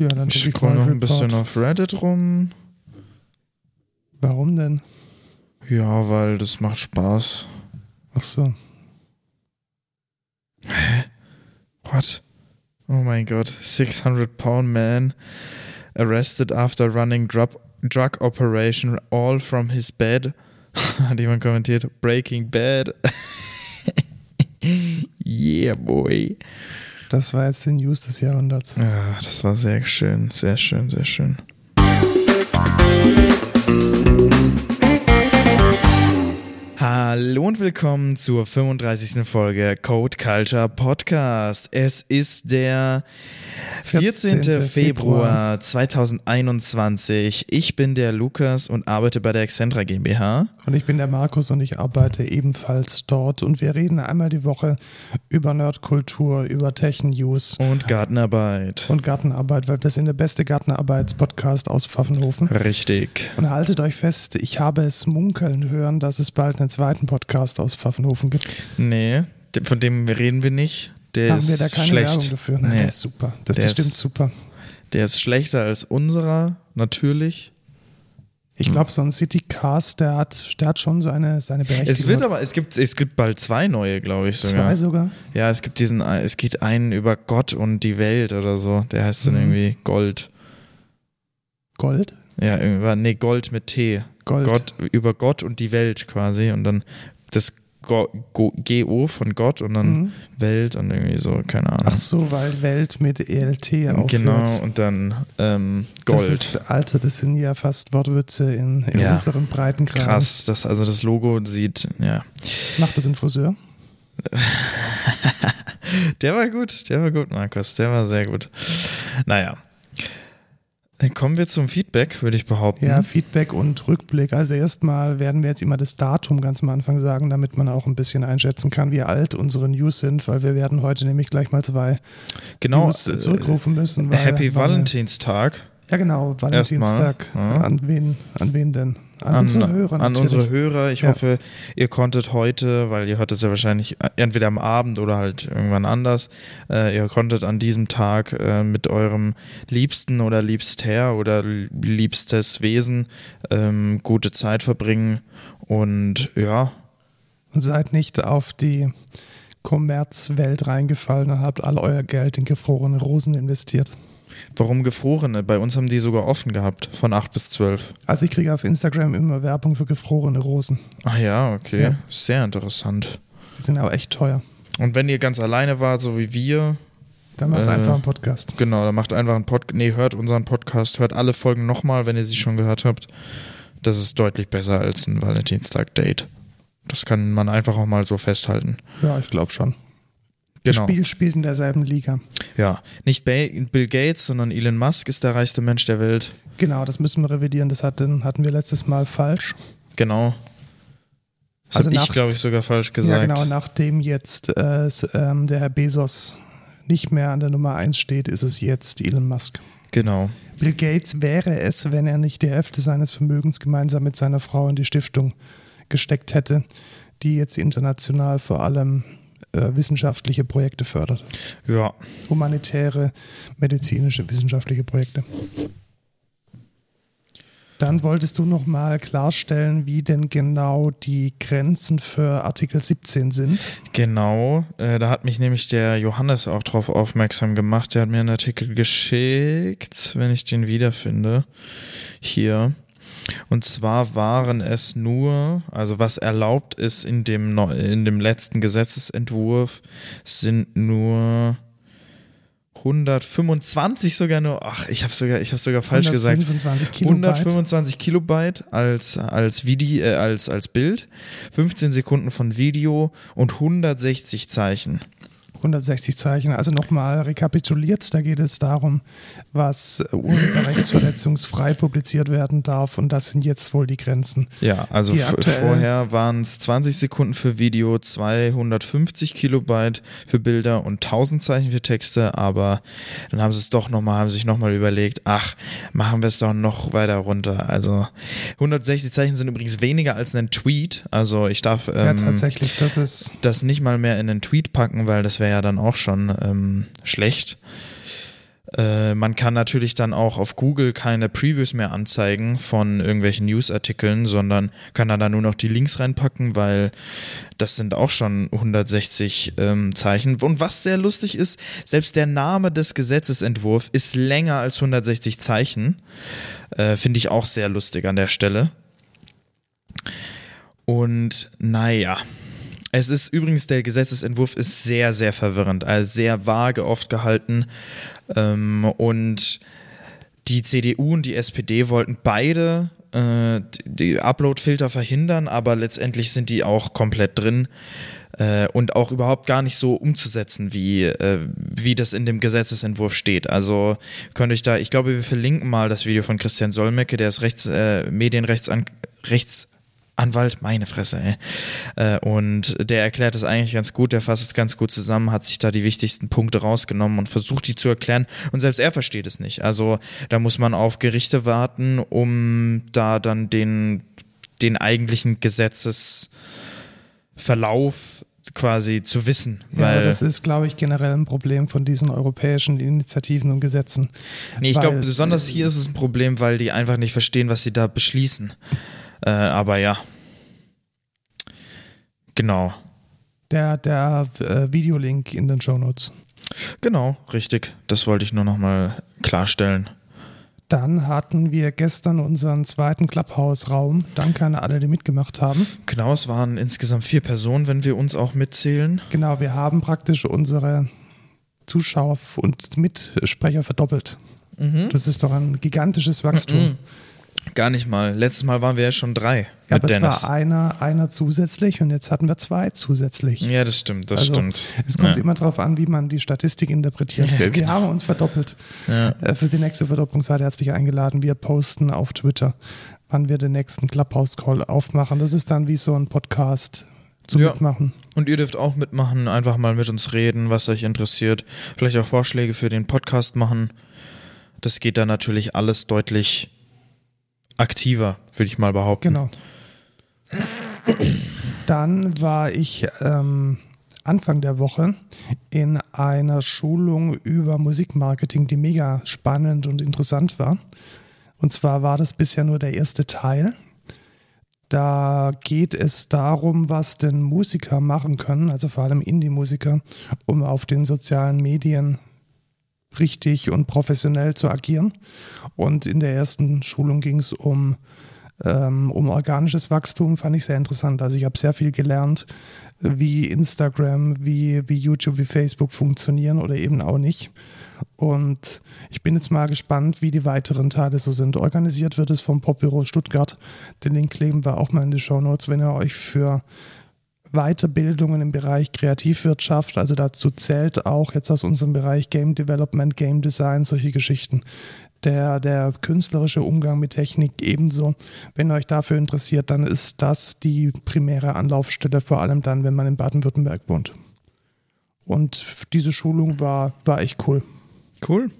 Ja, dann ich scroll noch ein bisschen auf Reddit rum. Warum denn? Ja, weil das macht Spaß. Ach so. Hä? What? Oh mein Gott. 600-pound man arrested after running drug operation all from his bed. Hat jemand kommentiert? Breaking bad. Yeah, boy. Das war jetzt die News des Jahrhunderts. Ja, das war sehr schön, sehr schön, sehr schön. Hallo und willkommen zur 35. Folge Code Culture Podcast. Es ist der 14. Februar 2021. Ich bin der Lukas und arbeite bei der Exzentra GmbH. Und ich bin der Markus und ich arbeite ebenfalls dort. Und wir reden einmal die Woche über Nerdkultur, über Tech-News. Und Gartenarbeit. Und Gartenarbeit, weil wir sind der beste Gartenarbeitspodcast aus Pfaffenhofen. Richtig. Und haltet euch fest, ich habe es munkeln hören, dass es bald eine zweiten Podcast aus Pfaffenhofen gibt. Nee, von dem reden wir nicht. Der haben ist wir da keine schlecht. Werbung dafür? Nein, nee. Der ist super. Der ist bestimmt super. Der ist schlechter als unserer, natürlich. Ich glaube, so ein Citycast, der hat schon seine Berechtigung. Es wird aber, es gibt bald zwei neue, glaube ich sogar. Zwei sogar? Ja, es gibt einen über Gott und die Welt oder so. Der heißt dann irgendwie Gold. Gold? Ja, Gold mit T. Gold. Gott, über Gott und die Welt quasi und dann das G-O von Gott und dann Welt und irgendwie so, keine Ahnung. Ach so, weil Welt mit ELT aufhört. Genau, und dann Gold. Das sind ja fast Wortwitze in ja. Unserem Breitengrad. Krass, das Logo sieht, ja. Macht das ein Friseur? Der war gut, Markus, der war sehr gut. Naja. Dann kommen wir zum Feedback, würde ich behaupten. Ja, Feedback und Rückblick. Also erstmal werden wir jetzt immer das Datum ganz am Anfang sagen, damit man auch ein bisschen einschätzen kann, wie alt unsere News sind, weil wir werden heute nämlich gleich mal zwei News zurückrufen müssen. Weil Happy Valentinstag. Ja genau, Valentinstag. Ja. An wen denn? An unsere Hörer. An unsere Hörer. Ich hoffe, ihr konntet heute, weil ihr hört es ja wahrscheinlich entweder am Abend oder halt irgendwann anders, ihr konntet an diesem Tag mit eurem Liebsten oder Liebster oder liebstes Wesen gute Zeit verbringen und ja. Und seid nicht auf die Kommerzwelt reingefallen und habt all euer Geld in gefrorene Rosen investiert. Warum gefrorene? Bei uns haben die sogar offen gehabt, von 8 bis 12. Also ich kriege auf Instagram immer Werbung für gefrorene Rosen. Ach ja, okay. Ja. Sehr interessant. Die sind aber echt teuer. Und wenn ihr ganz alleine wart, so wie wir... Dann macht einfach einen Podcast. Genau, dann macht einfach einen Podcast. Nee, hört unseren Podcast, hört alle Folgen nochmal, wenn ihr sie schon gehört habt. Das ist deutlich besser als ein Valentinstag-Date. Das kann man einfach auch mal so festhalten. Ja, ich glaube schon. Genau. Das Spiel spielt in derselben Liga. Ja, nicht Bill Gates, sondern Elon Musk ist der reichste Mensch der Welt. Genau, das müssen wir revidieren. Das hatten wir letztes Mal falsch. Genau. Das also habe ich, glaube ich, sogar falsch gesagt. Ja, genau. Nachdem jetzt der Herr Bezos nicht mehr an der Nummer 1 steht, ist es jetzt Elon Musk. Genau. Bill Gates wäre es, wenn er nicht die Hälfte seines Vermögens gemeinsam mit seiner Frau in die Stiftung gesteckt hätte, die jetzt international vor allem wissenschaftliche Projekte fördert. Ja. Humanitäre, medizinische, wissenschaftliche Projekte. Dann wolltest du nochmal klarstellen, wie denn genau die Grenzen für Artikel 17 sind. Genau, da hat mich nämlich der Johannes auch drauf aufmerksam gemacht. Der hat mir einen Artikel geschickt, wenn ich den wiederfinde. Hier. Und zwar waren es nur, also was erlaubt ist in dem letzten Gesetzesentwurf, sind nur 125 sogar nur, ach, ich habe sogar falsch gesagt. 125 Kilobyte als Video, als Bild, 15 Sekunden von Video und 160 Zeichen. 160 Zeichen. Also nochmal rekapituliert, da geht es darum, was urheberrechtsverletzungsfrei publiziert werden darf und das sind jetzt wohl die Grenzen. Ja, also vorher waren es 20 Sekunden für Video, 250 Kilobyte für Bilder und 1000 Zeichen für Texte, aber dann haben sie es doch nochmal, haben sich nochmal überlegt, ach, machen wir es doch noch weiter runter. Also 160 Zeichen sind übrigens weniger als ein Tweet, also ich darf tatsächlich, das nicht mal mehr in einen Tweet packen, weil das wäre ja dann auch schon schlecht. Man kann natürlich dann auch auf Google keine Previews mehr anzeigen von irgendwelchen Newsartikeln, sondern kann dann da nur noch die Links reinpacken, weil das sind auch schon 160 Zeichen. Und was sehr lustig ist, selbst der Name des Gesetzesentwurfs ist länger als 160 Zeichen. Finde ich auch sehr lustig an der Stelle. Und naja, es ist übrigens, der Gesetzesentwurf ist sehr, sehr verwirrend, also sehr vage oft gehalten, und die CDU und die SPD wollten beide die Upload-Filter verhindern, aber letztendlich sind die auch komplett drin und auch überhaupt gar nicht so umzusetzen, wie das in dem Gesetzesentwurf steht. Also könnt euch da, ich glaube, wir verlinken mal das Video von Christian Solmecke, der ist Medienrechtsanwalt, meine Fresse, ey. Und der erklärt es eigentlich ganz gut, der fasst es ganz gut zusammen, hat sich da die wichtigsten Punkte rausgenommen und versucht, die zu erklären. Und selbst er versteht es nicht. Also da muss man auf Gerichte warten, um da dann den eigentlichen Gesetzesverlauf quasi zu wissen. Weil ja, das ist, glaube ich, generell ein Problem von diesen europäischen Initiativen und Gesetzen. Nee, ich glaube, besonders hier ist es ein Problem, weil die einfach nicht verstehen, was sie da beschließen. Aber ja, genau. Der Videolink in den Shownotes. Genau, richtig. Das wollte ich nur nochmal klarstellen. Dann hatten wir gestern unseren zweiten Clubhouse-Raum. Danke an alle, die mitgemacht haben. Genau, es waren insgesamt 4 Personen, wenn wir uns auch mitzählen. Genau, wir haben praktisch unsere Zuschauer und Mitsprecher verdoppelt. Mhm. Das ist doch ein gigantisches Wachstum. Mhm. Gar nicht mal. Letztes Mal waren wir ja schon 3 ja, mit Dennis. Ja, aber es war einer zusätzlich und jetzt hatten wir 2 zusätzlich. Ja, das stimmt, das also, stimmt. Es kommt immer darauf an, wie man die Statistik interpretiert. Ja, wir haben uns verdoppelt. Ja. Für die nächste Verdopplungsseite herzlich eingeladen. Wir posten auf Twitter, wann wir den nächsten Clubhouse-Call aufmachen. Das ist dann wie so ein Podcast zu mitmachen. Und ihr dürft auch mitmachen, einfach mal mit uns reden, was euch interessiert. Vielleicht auch Vorschläge für den Podcast machen. Das geht dann natürlich alles deutlich aktiver, würde ich mal behaupten. Genau. Dann war ich Anfang der Woche in einer Schulung über Musikmarketing, die mega spannend und interessant war. Und zwar war das bisher nur der erste Teil. Da geht es darum, was denn Musiker machen können, also vor allem Indie-Musiker, um auf den sozialen Medien richtig und professionell zu agieren. Und in der ersten Schulung ging es um organisches Wachstum, fand ich sehr interessant. Also ich habe sehr viel gelernt, wie Instagram, wie YouTube, wie Facebook funktionieren oder eben auch nicht. Und ich bin jetzt mal gespannt, wie die weiteren Teile so sind. Organisiert wird es vom Popbüro Stuttgart. Den Link kleben wir auch mal in die Shownotes, wenn ihr euch für Weiterbildungen im Bereich Kreativwirtschaft, also dazu zählt auch jetzt aus unserem Bereich Game Development, Game Design, solche Geschichten. Der künstlerische Umgang mit Technik ebenso. Wenn ihr euch dafür interessiert, dann ist das die primäre Anlaufstelle, vor allem dann, wenn man in Baden-Württemberg wohnt. Und diese Schulung war echt cool. Cool.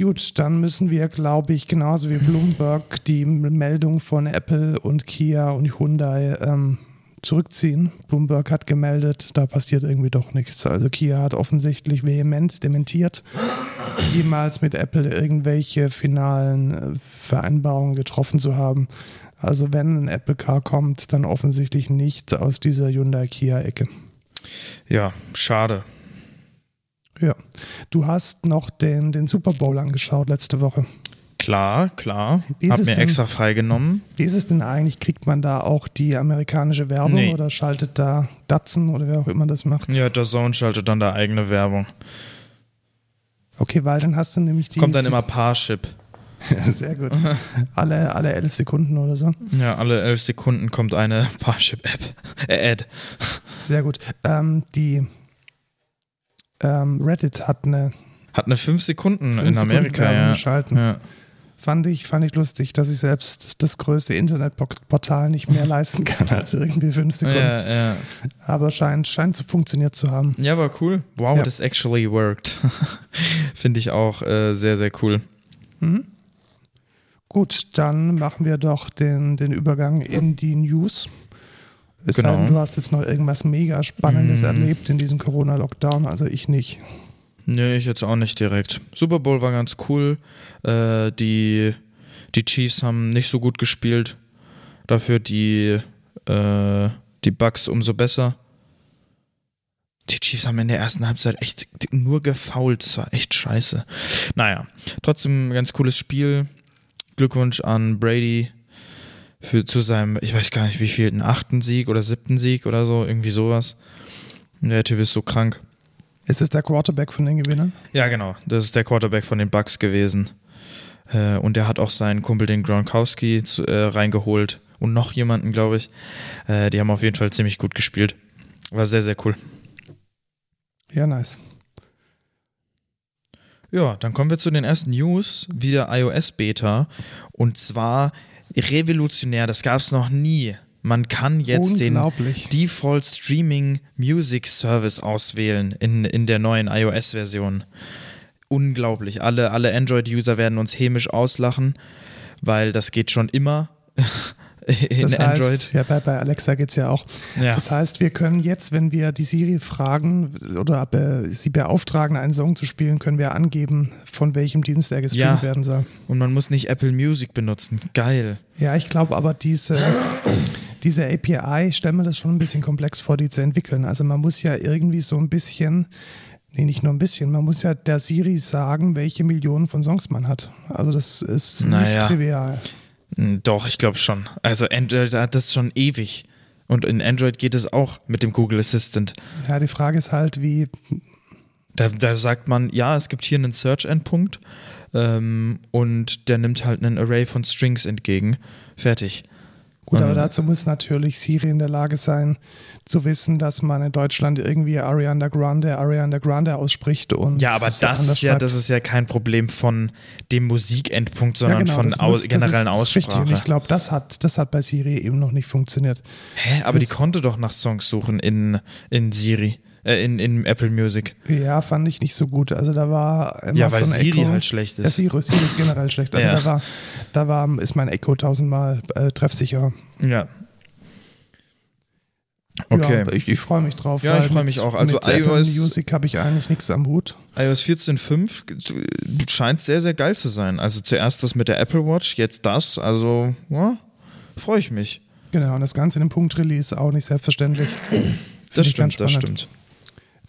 Gut, dann müssen wir, glaube ich, genauso wie Bloomberg die Meldung von Apple und Kia und Hyundai zurückziehen. Bloomberg hat gemeldet, da passiert irgendwie doch nichts. Also Kia hat offensichtlich vehement dementiert, jemals mit Apple irgendwelche finalen Vereinbarungen getroffen zu haben. Also wenn ein Apple-Car kommt, dann offensichtlich nicht aus dieser Hyundai-Kia-Ecke. Ja, schade. Ja, du hast noch den Super Bowl angeschaut letzte Woche. Klar. Hab mir extra freigenommen. Wie ist es denn eigentlich? Kriegt man da auch die amerikanische Werbung oder schaltet da DAZN oder wer auch immer das macht? Ja, DAZN schaltet dann da eigene Werbung. Okay, weil dann hast du nämlich die... Kommt dann immer Parship. Sehr gut. Alle 11 Sekunden oder so? Ja, alle 11 Sekunden kommt eine Parship-App. Ad. Sehr gut. Reddit hat eine 5 Sekunden in Amerika, ja. Schalten. Ja. Fand ich lustig, dass ich selbst das größte Internetportal nicht mehr leisten kann als irgendwie 5 Sekunden. Ja. Aber scheint zu funktioniert zu haben. Ja, war cool. Wow, ja. This actually worked. Finde ich auch sehr, sehr cool. Mhm. Gut, dann machen wir doch den Übergang in die News. Genau. Du hast jetzt noch irgendwas mega Spannendes erlebt in diesem Corona-Lockdown, also ich nicht. Nee, ich jetzt auch nicht direkt. Super Bowl war ganz cool. Die Chiefs haben nicht so gut gespielt. Dafür die Bucks umso besser. Die Chiefs haben in der ersten Halbzeit echt nur gefoult. Das war echt scheiße. Naja, trotzdem ein ganz cooles Spiel. Glückwunsch an Brady zu seinem, ich weiß gar nicht wie viel, 8. Sieg oder 7. Sieg oder so, irgendwie sowas. Der Typ ist so krank. Ist das der Quarterback von den Gewinnern? Ja, genau. Das ist der Quarterback von den Bucks gewesen. Und er hat auch seinen Kumpel, den Gronkowski, reingeholt. Und noch jemanden, glaube ich. Die haben auf jeden Fall ziemlich gut gespielt. War sehr, sehr cool. Ja, nice. Ja, dann kommen wir zu den ersten News, wieder iOS-Beta, und zwar revolutionär, das gab es noch nie. Man kann jetzt den Default Streaming Music Service auswählen in der neuen iOS-Version. Unglaublich, alle Android-User werden uns hämisch auslachen, weil das geht schon immer in das heißt, Android. Ja, bei Alexa geht es ja auch. Ja. Das heißt, wir können jetzt, wenn wir die Siri fragen oder sie beauftragen, einen Song zu spielen, können wir angeben, von welchem Dienst er gestreamt werden soll. Und man muss nicht Apple Music benutzen. Geil. Ja, ich glaube aber, diese API, ich stelle mir das schon ein bisschen komplex vor, die zu entwickeln. Also man muss ja irgendwie so ein bisschen, nee, nicht nur ein bisschen, man muss ja der Siri sagen, welche Millionen von Songs man hat. Also das ist nicht trivial. Doch, ich glaube schon. Also Android hat das schon ewig. Und in Android geht es auch mit dem Google Assistant. Ja, die Frage ist halt, wie... Da sagt man, ja, es gibt hier einen Search-Endpunkt und der nimmt halt einen Array von Strings entgegen. Fertig. Gut, aber dazu muss natürlich Siri in der Lage sein, zu wissen, dass man in Deutschland irgendwie Ariana Grande ausspricht. Und ja, aber das ist ja kein Problem von dem Musikendpunkt, sondern generellen Aussprache. Richtig. Ich glaube, das hat bei Siri eben noch nicht funktioniert. Hä? Aber die konnte doch nach Songs suchen in Siri, in Apple Music. Ja, fand ich nicht so gut. Also da war immer weil so ein Siri Echo halt schlecht ist. Ja, Siri ist generell schlecht. Also ist mein Echo tausendmal treffsicherer. Ja. Okay. Ja, ich freue mich drauf. Ja, ich freue mich auch. Also mit iOS Apple Music habe ich eigentlich nichts am Hut. iOS 14.5 scheint sehr, sehr geil zu sein. Also zuerst das mit der Apple Watch, jetzt das. Also freue ich mich. Genau, und das Ganze in dem Punkt-Release auch nicht selbstverständlich. Das stimmt.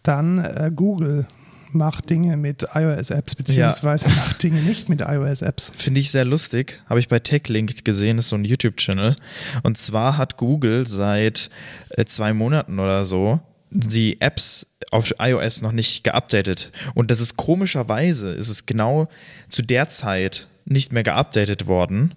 Dann Google macht Dinge mit iOS-Apps, beziehungsweise macht Dinge nicht mit iOS-Apps. Finde ich sehr lustig. Habe ich bei TechLink gesehen, ist so ein YouTube-Channel. Und zwar hat Google seit 2 Monaten oder so die Apps auf iOS noch nicht geupdatet. Und das ist komischerweise genau zu der Zeit nicht mehr geupdatet worden,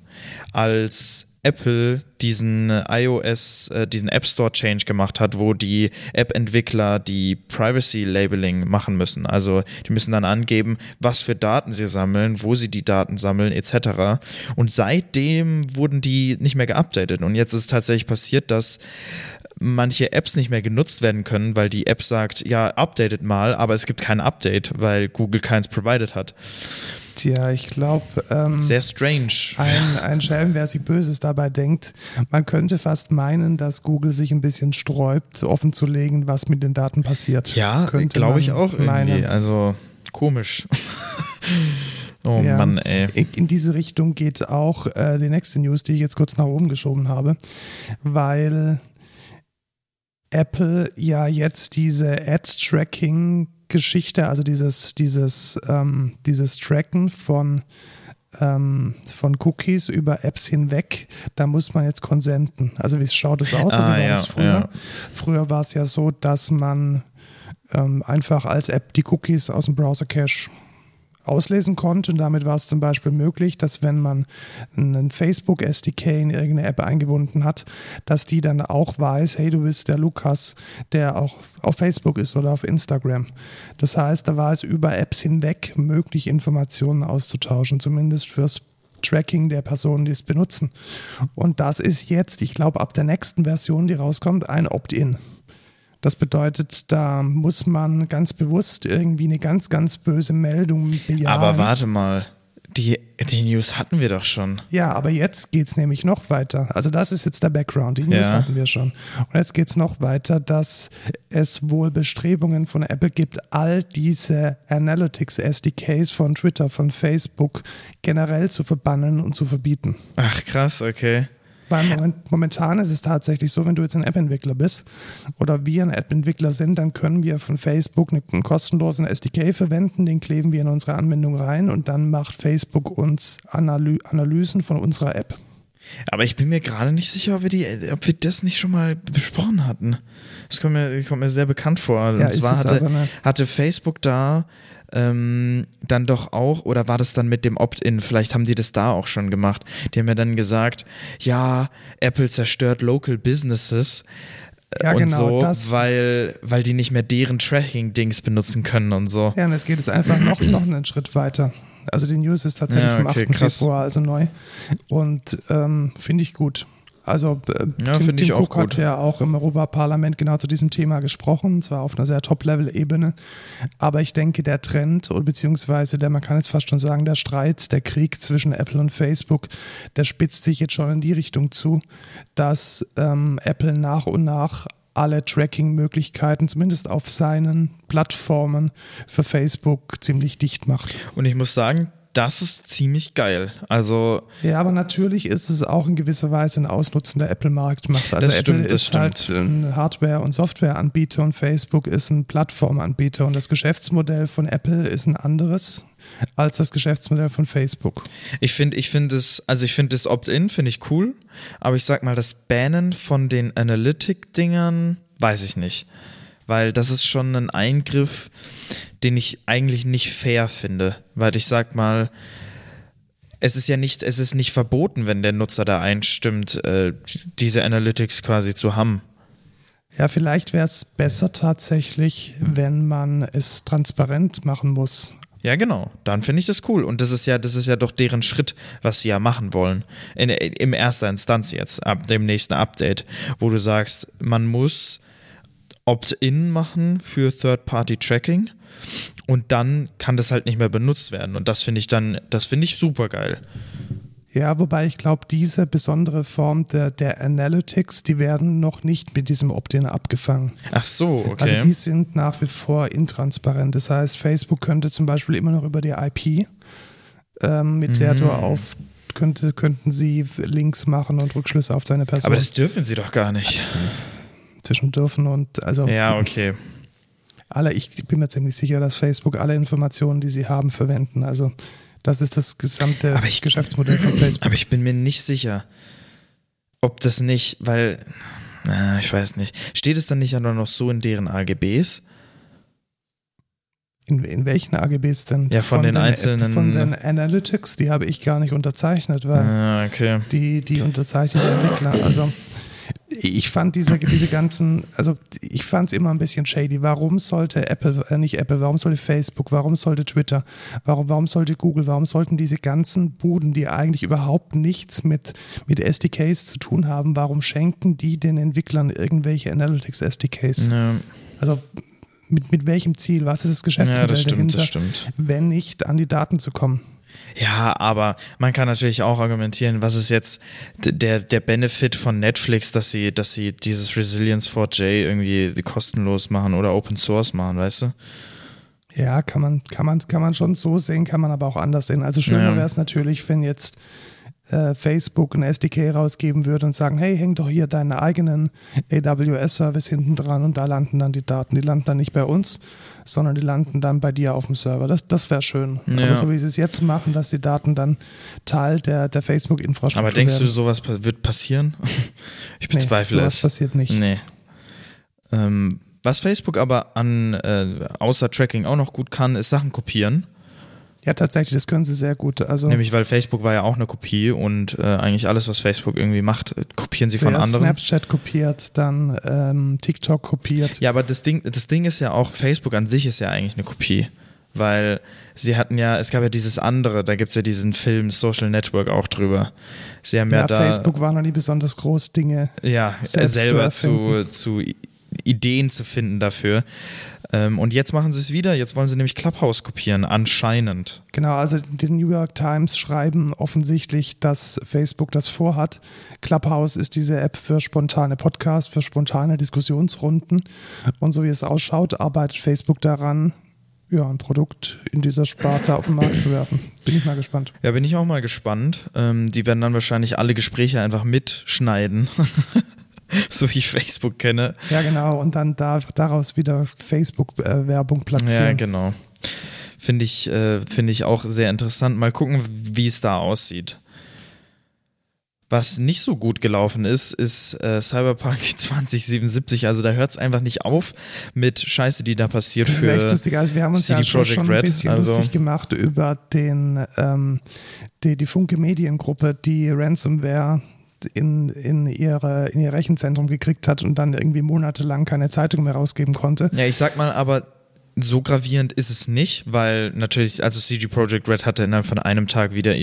als Apple diesen App Store Change gemacht hat, wo die App-Entwickler die Privacy-Labeling machen müssen. Also die müssen dann angeben, was für Daten sie sammeln, wo sie die Daten sammeln etc. Und seitdem wurden die nicht mehr geupdatet. Und jetzt ist es tatsächlich passiert, dass manche Apps nicht mehr genutzt werden können, weil die App sagt, ja, updatet mal, aber es gibt kein Update, weil Google keins provided hat. Tja, ich glaube, sehr strange. Ein Schelm, wer sich Böses dabei denkt, man könnte fast meinen, dass Google sich ein bisschen sträubt, offen zu legen, was mit den Daten passiert. Ja, glaube ich auch irgendwie. Also komisch. Oh ja, Mann, ey. In diese Richtung geht auch die nächste News, die ich jetzt kurz nach oben geschoben habe, weil Apple ja jetzt diese Ad-Tracking-Geschichte, also dieses Tracken von Cookies über Apps hinweg, da muss man jetzt konsenten. Also wie schaut es aus? Früher war es ja so, dass man einfach als App die Cookies aus dem Browser-Cache auslesen konnte, und damit war es zum Beispiel möglich, dass wenn man einen Facebook-SDK in irgendeine App eingebunden hat, dass die dann auch weiß, hey, du bist der Lukas, der auch auf Facebook ist oder auf Instagram. Das heißt, da war es über Apps hinweg möglich, Informationen auszutauschen, zumindest fürs Tracking der Personen, die es benutzen. Und das ist jetzt, ich glaube, ab der nächsten Version, die rauskommt, ein Opt-in. Das bedeutet, da muss man ganz bewusst irgendwie eine ganz, ganz böse Meldung bejahen. Aber warte mal, Die News hatten wir doch schon. Ja, aber jetzt geht's nämlich noch weiter. Also das ist jetzt der Background. Die News hatten wir schon. Und jetzt geht's noch weiter, dass es wohl Bestrebungen von Apple gibt, all diese Analytics-SDKs von Twitter, von Facebook generell zu verbannen und zu verbieten. Ach krass, okay. Weil momentan ist es tatsächlich so, wenn du jetzt ein App-Entwickler bist oder wir ein App-Entwickler sind, dann können wir von Facebook einen kostenlosen SDK verwenden, den kleben wir in unsere Anwendung rein und dann macht Facebook uns Analysen von unserer App. Aber ich bin mir gerade nicht sicher, ob wir das nicht schon mal besprochen hatten. Das kommt mir sehr bekannt vor. Und ja, zwar hatte Facebook da dann doch auch, oder war das dann mit dem Opt-in? Vielleicht haben die das da auch schon gemacht. Die haben ja dann gesagt, ja, Apple zerstört Local Businesses weil die nicht mehr deren Tracking-Dings benutzen können und so. Ja, und es geht jetzt einfach noch einen Schritt weiter. Also die News ist tatsächlich am 8. Februar, also neu. Und finde ich gut. Also Tim Cook hat ja auch im Europaparlament genau zu diesem Thema gesprochen, zwar auf einer sehr Top-Level-Ebene, aber ich denke, der Trend, beziehungsweise man kann jetzt fast schon sagen, der Streit, der Krieg zwischen Apple und Facebook, der spitzt sich jetzt schon in die Richtung zu, dass Apple nach und nach alle Tracking-Möglichkeiten, zumindest auf seinen Plattformen, für Facebook ziemlich dicht macht. Und ich muss sagen, das ist ziemlich geil. Also ja, aber natürlich ist es auch in gewisser Weise ein Ausnutzen der Apple-Markt. Also Apple ist halt ein Hardware- und Softwareanbieter und Facebook ist ein Plattformanbieter. Und das Geschäftsmodell von Apple ist ein anderes als das Geschäftsmodell von Facebook. Ich finde das Opt-in finde ich cool, aber ich sag mal, das Bannen von den Analytic-Dingern weiß ich nicht. Weil das ist schon ein Eingriff, den ich eigentlich nicht fair finde. Weil ich sag mal, es ist nicht verboten, wenn der Nutzer da einstimmt, diese Analytics quasi zu haben. Ja, vielleicht wäre es besser tatsächlich, wenn man es transparent machen muss. Ja, genau. Dann finde ich das cool. Und das ist ja doch deren Schritt, was sie ja machen wollen. In erster Instanz jetzt, ab dem nächsten Update, wo du sagst, man muss Opt-in machen für Third-Party-Tracking und dann kann das halt nicht mehr benutzt werden. Und das finde ich super geil. Ja, wobei ich glaube, diese besondere Form der Analytics, die werden noch nicht mit diesem Opt-in abgefangen. Ach so, okay. Also die sind nach wie vor intransparent. Das heißt, Facebook könnte zum Beispiel immer noch über die IP, mit der du könnten sie Links machen und Rückschlüsse auf deine Person. Aber das dürfen sie doch gar nicht. Zwischen dürfen und also. Ja, okay. Ich bin mir ziemlich sicher, dass Facebook alle Informationen, die sie haben, verwenden. Also das ist das gesamte Geschäftsmodell von Facebook. Aber ich bin mir nicht sicher, ob das nicht, weil, ich weiß nicht. Steht es dann nicht nur noch so in deren AGBs? In welchen AGBs denn? Ja, von den einzelnen. Von den Analytics, die habe ich gar nicht unterzeichnet, weil die unterzeichnen die Entwickler. Also ich fand diese ganzen, also ich fand es immer ein bisschen shady. Warum sollte warum sollte Facebook, warum sollte Twitter, warum sollte Google, warum sollten diese ganzen Buden, die eigentlich überhaupt nichts mit SDKs zu tun haben, warum schenken die den Entwicklern irgendwelche Analytics-SDKs? Ja. Also mit welchem Ziel? Was ist das Geschäftsmodell dahinter, wenn nicht an die Daten zu kommen? Ja, aber man kann natürlich auch argumentieren, was ist jetzt der Benefit von Netflix, dass sie dieses Resilience 4J irgendwie kostenlos machen oder Open Source machen, weißt du? Ja, kann man schon so sehen, kann man aber auch anders sehen. Also schlimmer wäre es natürlich, wenn jetzt Facebook ein SDK rausgeben würde und sagen, hey, häng doch hier deinen eigenen AWS-Service hinten dran und da landen dann die Daten. Die landen dann nicht bei uns, sondern die landen dann bei dir auf dem Server. Das wäre schön. Ja. Aber so wie sie es jetzt machen, dass die Daten dann Teil der Facebook-Infrastruktur werden. Aber denkst du, sowas wird passieren? Ich bezweifle es. Sowas passiert nicht. Nee. Was Facebook aber außer Tracking auch noch gut kann, ist Sachen kopieren. Ja, tatsächlich, das können sie sehr gut. Also nämlich, weil Facebook war ja auch eine Kopie und eigentlich alles, was Facebook irgendwie macht, kopieren sie von anderen. Snapchat kopiert, dann TikTok kopiert. Ja, aber das Ding ist ja auch, Facebook an sich ist ja eigentlich eine Kopie, weil sie hatten ja, es gab ja dieses andere, da gibt es ja diesen Film Social Network auch drüber. Sie haben Facebook war noch nie besonders groß, Dinge selber zu Ideen zu finden dafür. Und jetzt machen sie es wieder. Jetzt wollen sie nämlich Clubhouse kopieren, anscheinend. Genau, also die New York Times schreiben offensichtlich, dass Facebook das vorhat. Clubhouse ist diese App für spontane Podcasts, für spontane Diskussionsrunden. Und so wie es ausschaut, arbeitet Facebook daran, ja, ein Produkt in dieser Sparte auf den Markt zu werfen. Bin ich mal gespannt. Ja, bin ich auch mal gespannt. Die werden dann wahrscheinlich alle Gespräche einfach mitschneiden. So wie ich Facebook kenne. Ja, genau. Und dann daraus wieder Facebook-Werbung platzieren. Ja, genau. Finde ich auch sehr interessant. Mal gucken, wie es da aussieht. Was nicht so gut gelaufen ist, ist Cyberpunk 2077. Also da hört es einfach nicht auf mit Scheiße, die da passiert für CD Projekt Red. Das ist echt lustig. Also wir haben uns CD ja schon ein bisschen lustig gemacht über die Funke Mediengruppe, die Ransomware in ihr Rechenzentrum gekriegt hat und dann irgendwie monatelang keine Zeitung mehr rausgeben konnte. Ja, ich sag mal, aber so gravierend ist es nicht, weil natürlich, also CD Projekt Red hatte innerhalb von einem Tag wieder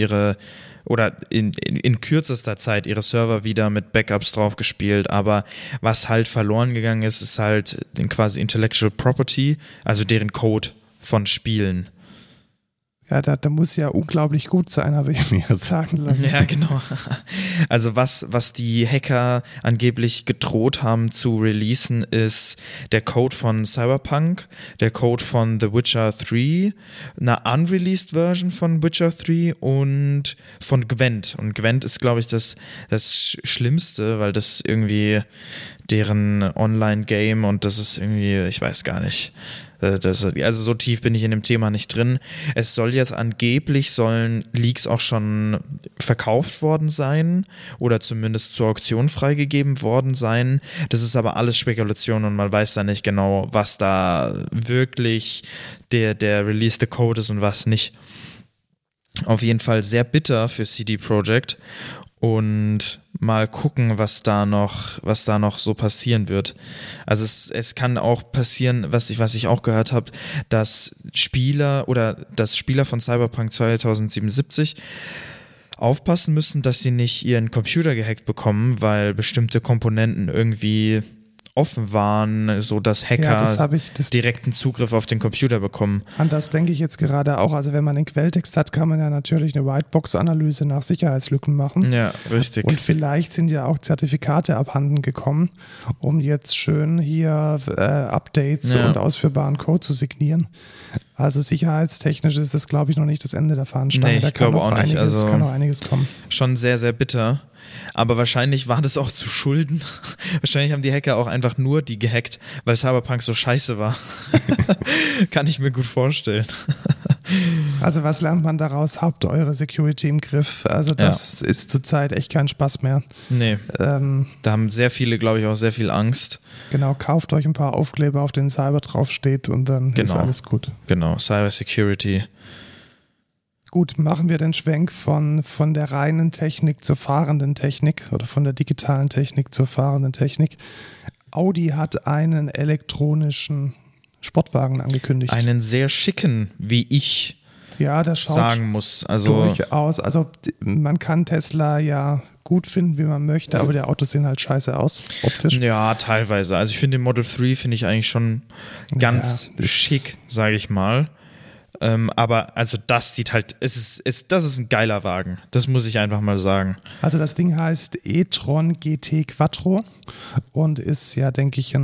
in kürzester Zeit ihre Server wieder mit Backups drauf gespielt, aber was halt verloren gegangen ist, ist halt quasi Intellectual Property, also deren Code von Spielen. Ja, da muss ja unglaublich gut sein, habe ich mir sagen lassen. Ja, genau. Also was die Hacker angeblich gedroht haben zu releasen, ist der Code von Cyberpunk, der Code von The Witcher 3, eine unreleased Version von Witcher 3 und von Gwent. Und Gwent ist, glaube ich, das Schlimmste, weil das irgendwie deren Online-Game und das ist irgendwie, ich weiß gar nicht. Also so tief bin ich in dem Thema nicht drin. Es soll jetzt angeblich, sollen Leaks auch schon verkauft worden sein oder zumindest zur Auktion freigegeben worden sein. Das ist aber alles Spekulation und man weiß da nicht genau, was da wirklich der released Code ist und was nicht. Auf jeden Fall sehr bitter für CD Projekt und mal gucken, was da noch so passieren wird. Also es kann auch passieren, was ich auch gehört habe, dass Spieler von Cyberpunk 2077 aufpassen müssen, dass sie nicht ihren Computer gehackt bekommen, weil bestimmte Komponenten irgendwie offen waren, sodass Hacker direkten Zugriff auf den Computer bekommen. An das denke ich jetzt gerade auch. Also wenn man den Quelltext hat, kann man ja natürlich eine Whitebox-Analyse nach Sicherheitslücken machen. Ja, richtig. Und vielleicht sind ja auch Zertifikate abhanden gekommen, um jetzt schön hier Updates und ausführbaren Code zu signieren. Also sicherheitstechnisch ist das, glaube ich, noch nicht das Ende der Fahnenstange. Nee, ich glaube auch nicht. Es kann noch einiges kommen. Schon sehr, sehr bitter. Aber wahrscheinlich war das auch zu Schulden. Wahrscheinlich haben die Hacker auch einfach nur die gehackt, weil Cyberpunk so scheiße war. Kann ich mir gut vorstellen. Also was lernt man daraus? Habt eure Security im Griff. Also das ist zurzeit echt kein Spaß mehr. Nee. Da haben sehr viele, glaube ich, auch sehr viel Angst. Genau, kauft euch ein paar Aufkleber, auf denen Cyber draufsteht und dann ist alles gut. Genau, Cyber Security. Gut, machen wir den Schwenk von der reinen Technik zur fahrenden Technik oder von der digitalen Technik zur fahrenden Technik. Audi hat einen elektronischen Sportwagen angekündigt. Einen sehr schicken, wie ich sagen muss. Also durchaus. Also man kann Tesla ja gut finden, wie man möchte, aber die Autos sehen halt scheiße aus, optisch. Ja, teilweise. Also ich finde den Model 3 finde ich eigentlich schon ganz schick, sage ich mal. Aber also das sieht halt, das ist ein geiler Wagen, das muss ich einfach mal sagen. Also das Ding heißt e-tron GT Quattro und ist ja, denke ich,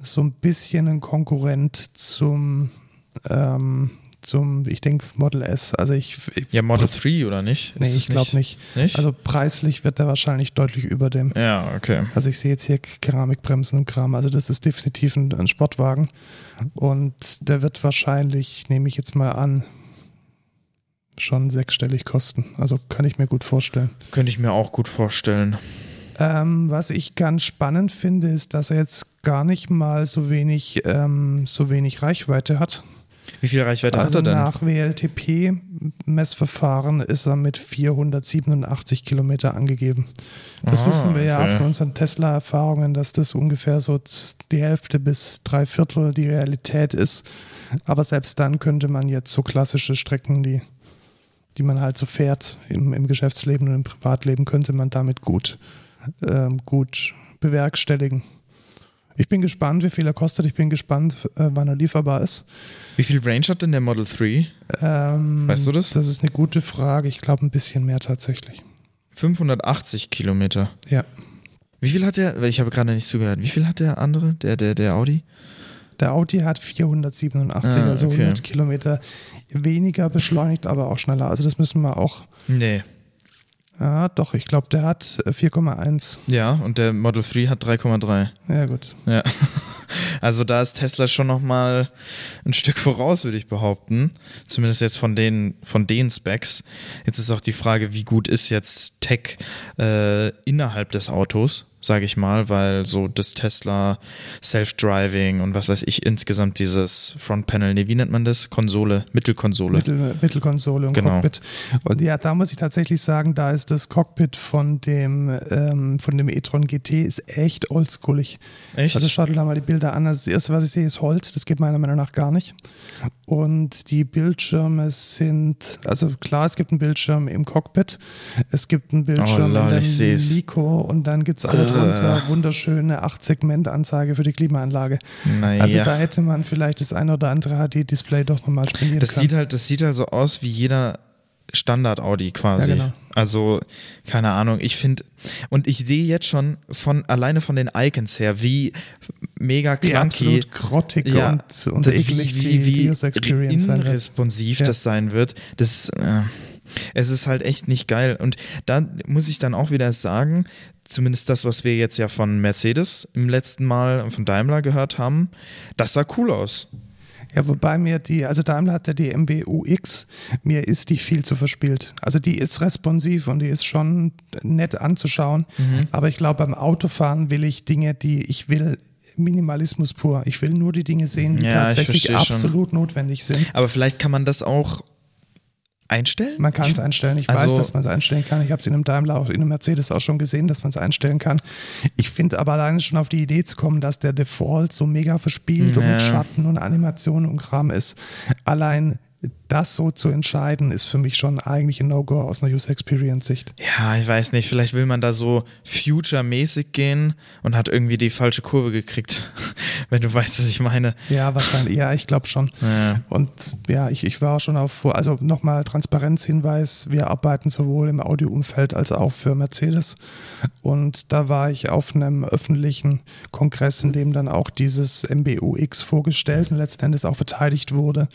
so ein bisschen ein Konkurrent zum ich denke, Model S. Also Model 3 oder nicht? Nee, ich glaube nicht. Also preislich wird er wahrscheinlich deutlich über dem. Ja, okay. Also ich sehe jetzt hier Keramikbremsen und Kram. Also das ist definitiv ein Sportwagen. Und der wird wahrscheinlich, nehme ich jetzt mal an, schon sechsstellig kosten. Also kann ich mir gut vorstellen. Könnte ich mir auch gut vorstellen. Was ich ganz spannend finde, ist, dass er jetzt gar nicht mal so wenig Reichweite hat. Wie viel Reichweite hat er denn? Nach WLTP-Messverfahren ist er mit 487 Kilometer angegeben. Das wissen wir ja von unseren Tesla-Erfahrungen, dass das ungefähr so die Hälfte bis 3/4 die Realität ist. Aber selbst dann könnte man jetzt so klassische Strecken, die man halt so fährt im Geschäftsleben und im Privatleben, könnte man damit gut bewerkstelligen. Ich bin gespannt, wie viel er kostet. Ich bin gespannt, wann er lieferbar ist. Wie viel Range hat denn der Model 3? Weißt du das? Das ist eine gute Frage. Ich glaube, ein bisschen mehr tatsächlich. 580 Kilometer? Ja. Wie viel hat der? Ich habe gerade nicht zugehört. Wie viel hat der andere, der Audi? Der Audi hat 487, also okay. 100 Kilometer weniger beschleunigt, aber auch schneller. Also das müssen wir auch... Nee. Ja, doch, ich glaube, der hat 4,1. Ja, und der Model 3 hat 3,3. Ja, gut. Ja. Also da ist Tesla schon nochmal ein Stück voraus, würde ich behaupten. Zumindest jetzt von den Specs. Jetzt ist auch die Frage, wie gut ist jetzt Tech innerhalb des Autos, sage ich mal, weil so das Tesla Self-Driving und was weiß ich, insgesamt dieses Frontpanel, wie nennt man das? Mittelkonsole und genau. Cockpit. Und ja, da muss ich tatsächlich sagen, da ist das Cockpit von dem e-tron GT ist echt oldschoolig. Echt? Also schaut euch da mal die Bilder an. Das erste, was ich sehe, ist Holz. Das geht meiner Meinung nach gar nicht. Und die Bildschirme sind, also klar, es gibt einen Bildschirm im Cockpit, es gibt einen Bildschirm in der Lico und dann gibt es alle drunter wunderschöne 8-Segment-Anzeige für die Klimaanlage. Naja. Also da hätte man vielleicht das eine oder andere HD-Display doch nochmal spendieren können. Das sieht halt so aus wie jeder Standard-Audi quasi. Ja, genau. Also, keine Ahnung, ich finde, und ich sehe jetzt schon alleine von den Icons her, wie mega clunky, grottig und eklig wie inresponsiv das sein wird. Das, es ist halt echt nicht geil. Und da muss ich dann auch wieder sagen, zumindest das, was wir jetzt ja von Mercedes im letzten Mal und von Daimler gehört haben, das sah cool aus. Ja, wobei Daimler hat ja die MBUX, mir ist die viel zu verspielt. Also die ist responsiv und die ist schon nett anzuschauen, aber ich glaube, beim Autofahren will ich Dinge, Minimalismus pur. Ich will nur die Dinge sehen, die tatsächlich absolut notwendig sind. Aber vielleicht kann man das auch einstellen? Man kann es einstellen. Ich weiß, dass man es einstellen kann. Ich habe es in einem Daimler, auch in einem Mercedes auch schon gesehen, dass man es einstellen kann. Ich finde aber alleine schon auf die Idee zu kommen, dass der Default so mega verspielt und mit Schatten und Animationen und Kram ist. Allein das so zu entscheiden, ist für mich schon eigentlich ein No-Go aus einer User-Experience-Sicht. Ja, ich weiß nicht. Vielleicht will man da so future-mäßig gehen und hat irgendwie die falsche Kurve gekriegt, wenn du weißt, was ich meine. Ja, wahrscheinlich. Ja, ich glaube schon. Ja. Und ja, ich war auch schon also nochmal Transparenzhinweis, wir arbeiten sowohl im Audio-Umfeld als auch für Mercedes. Und da war ich auf einem öffentlichen Kongress, in dem dann auch dieses MBUX vorgestellt und letzten Endes auch verteidigt wurde.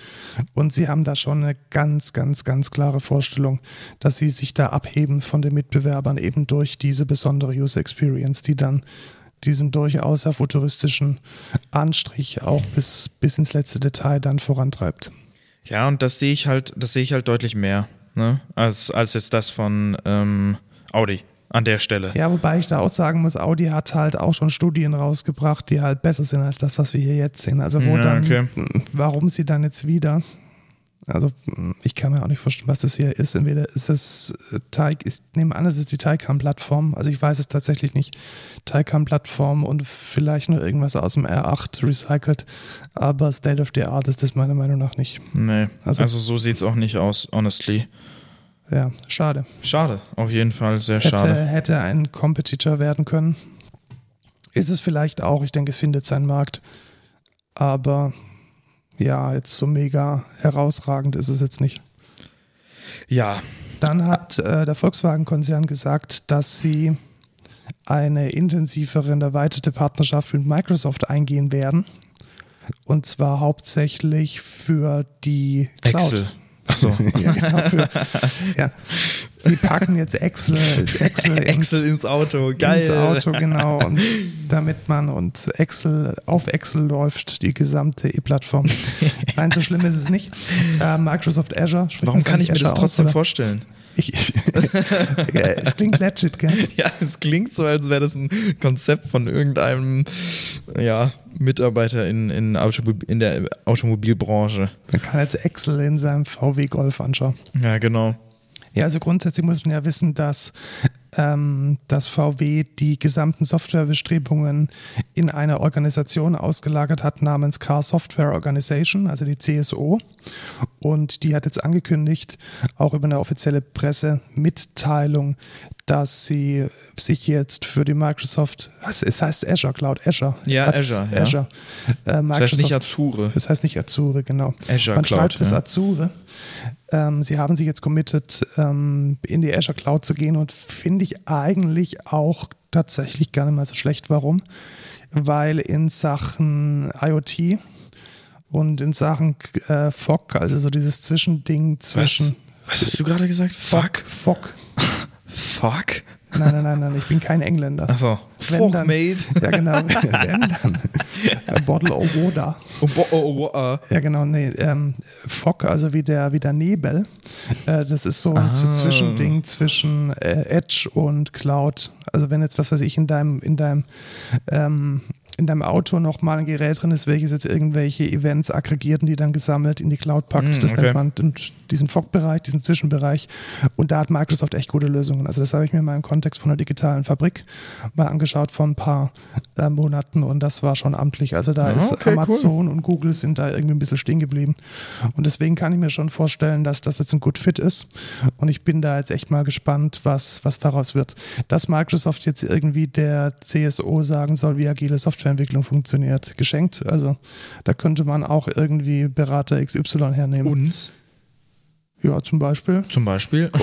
Und sie haben da schon eine ganz, ganz, ganz klare Vorstellung, dass sie sich da abheben von den Mitbewerbern eben durch diese besondere User Experience, die dann diesen durchaus futuristischen Anstrich auch bis ins letzte Detail dann vorantreibt. Ja, und das sehe ich halt deutlich mehr, ne? als jetzt das von Audi. An der Stelle. Ja, wobei ich da auch sagen muss, Audi hat halt auch schon Studien rausgebracht, die halt besser sind als das, was wir hier jetzt sehen. Also warum sie dann jetzt wieder? Also ich kann mir auch nicht vorstellen, was das hier ist. Entweder ist es Teig, ich nehme an, es ist die Taycan-Plattform. Also ich weiß es tatsächlich nicht. Taycan-Plattform und vielleicht noch irgendwas aus dem R8 recycelt. Aber State of the Art ist das meiner Meinung nach nicht. Nee, also so sieht es auch nicht aus, honestly. Ja, schade. Schade, auf jeden Fall sehr schade. Hätte ein Competitor werden können. Ist es vielleicht auch, ich denke, es findet seinen Markt. Aber ja, jetzt so mega herausragend ist es jetzt nicht. Ja. Dann hat der Volkswagen-Konzern gesagt, dass sie eine intensivere und erweiterte Partnerschaft mit Microsoft eingehen werden. Und zwar hauptsächlich für die Cloud. Excel. Achso. Ja. Sie packen jetzt Excel ins Auto, geil. Ins Auto, genau. Und damit man auf Excel läuft, die gesamte E-Plattform. Nein, so schlimm ist es nicht. Microsoft Azure. Warum kann ich mir das trotzdem vorstellen? Es klingt legit, gell? Ja, es klingt so, als wäre das ein Konzept von irgendeinem Mitarbeiter in der Automobilbranche. Man kann jetzt Excel in seinem VW Golf anschauen. Ja, genau. Ja, also grundsätzlich muss man ja wissen, dass VW die gesamten Softwarebestrebungen in eine Organisation ausgelagert hat namens Car Software Organization, also die CSO. Und die hat jetzt angekündigt, auch über eine offizielle Pressemitteilung, dass sie sich jetzt für die Microsoft, es heißt Azure Cloud, Azure. Ja, Azure. Ja. Azure. Das heißt nicht Azure. Das heißt nicht Azure, genau. Azure Man Cloud, schreibt es ja. Azure. Sie haben sich jetzt committed, in die Azure Cloud zu gehen, und finde ich eigentlich auch tatsächlich gar nicht mal so schlecht. Warum? Weil in Sachen IoT und in Sachen FOG, also so dieses Zwischending zwischen... Was hast du gerade gesagt? Fuck? FOG. Fuck? Nein, ich bin kein Engländer. Achso. Fuck, mate. Ja, genau. Wenn dann. A bottle of water. Ja, genau. Nee, Fog, also wie der Nebel. Das ist so ein Zwischending zwischen Edge und Cloud. Also wenn jetzt, was weiß ich, in deinem Auto nochmal ein Gerät drin ist, welches jetzt irgendwelche Events aggregiert und die dann gesammelt in die Cloud packt. Das nennt man diesen Fog-Bereich, diesen Zwischenbereich. Und da hat Microsoft echt gute Lösungen. Also das habe ich mir mal im Kontext von der digitalen Fabrik mal angeschaut vor ein paar Monaten, und das war schon amtlich. Also da ist Amazon und Google sind da irgendwie ein bisschen stehen geblieben. Und deswegen kann ich mir schon vorstellen, dass das jetzt ein gut Fit ist. Und ich bin da jetzt echt mal gespannt, was daraus wird. Dass Microsoft jetzt irgendwie der CSO sagen soll, wie agile Software Entwicklung funktioniert, geschenkt. Also da könnte man auch irgendwie Berater XY hernehmen. Uns? Ja, zum Beispiel.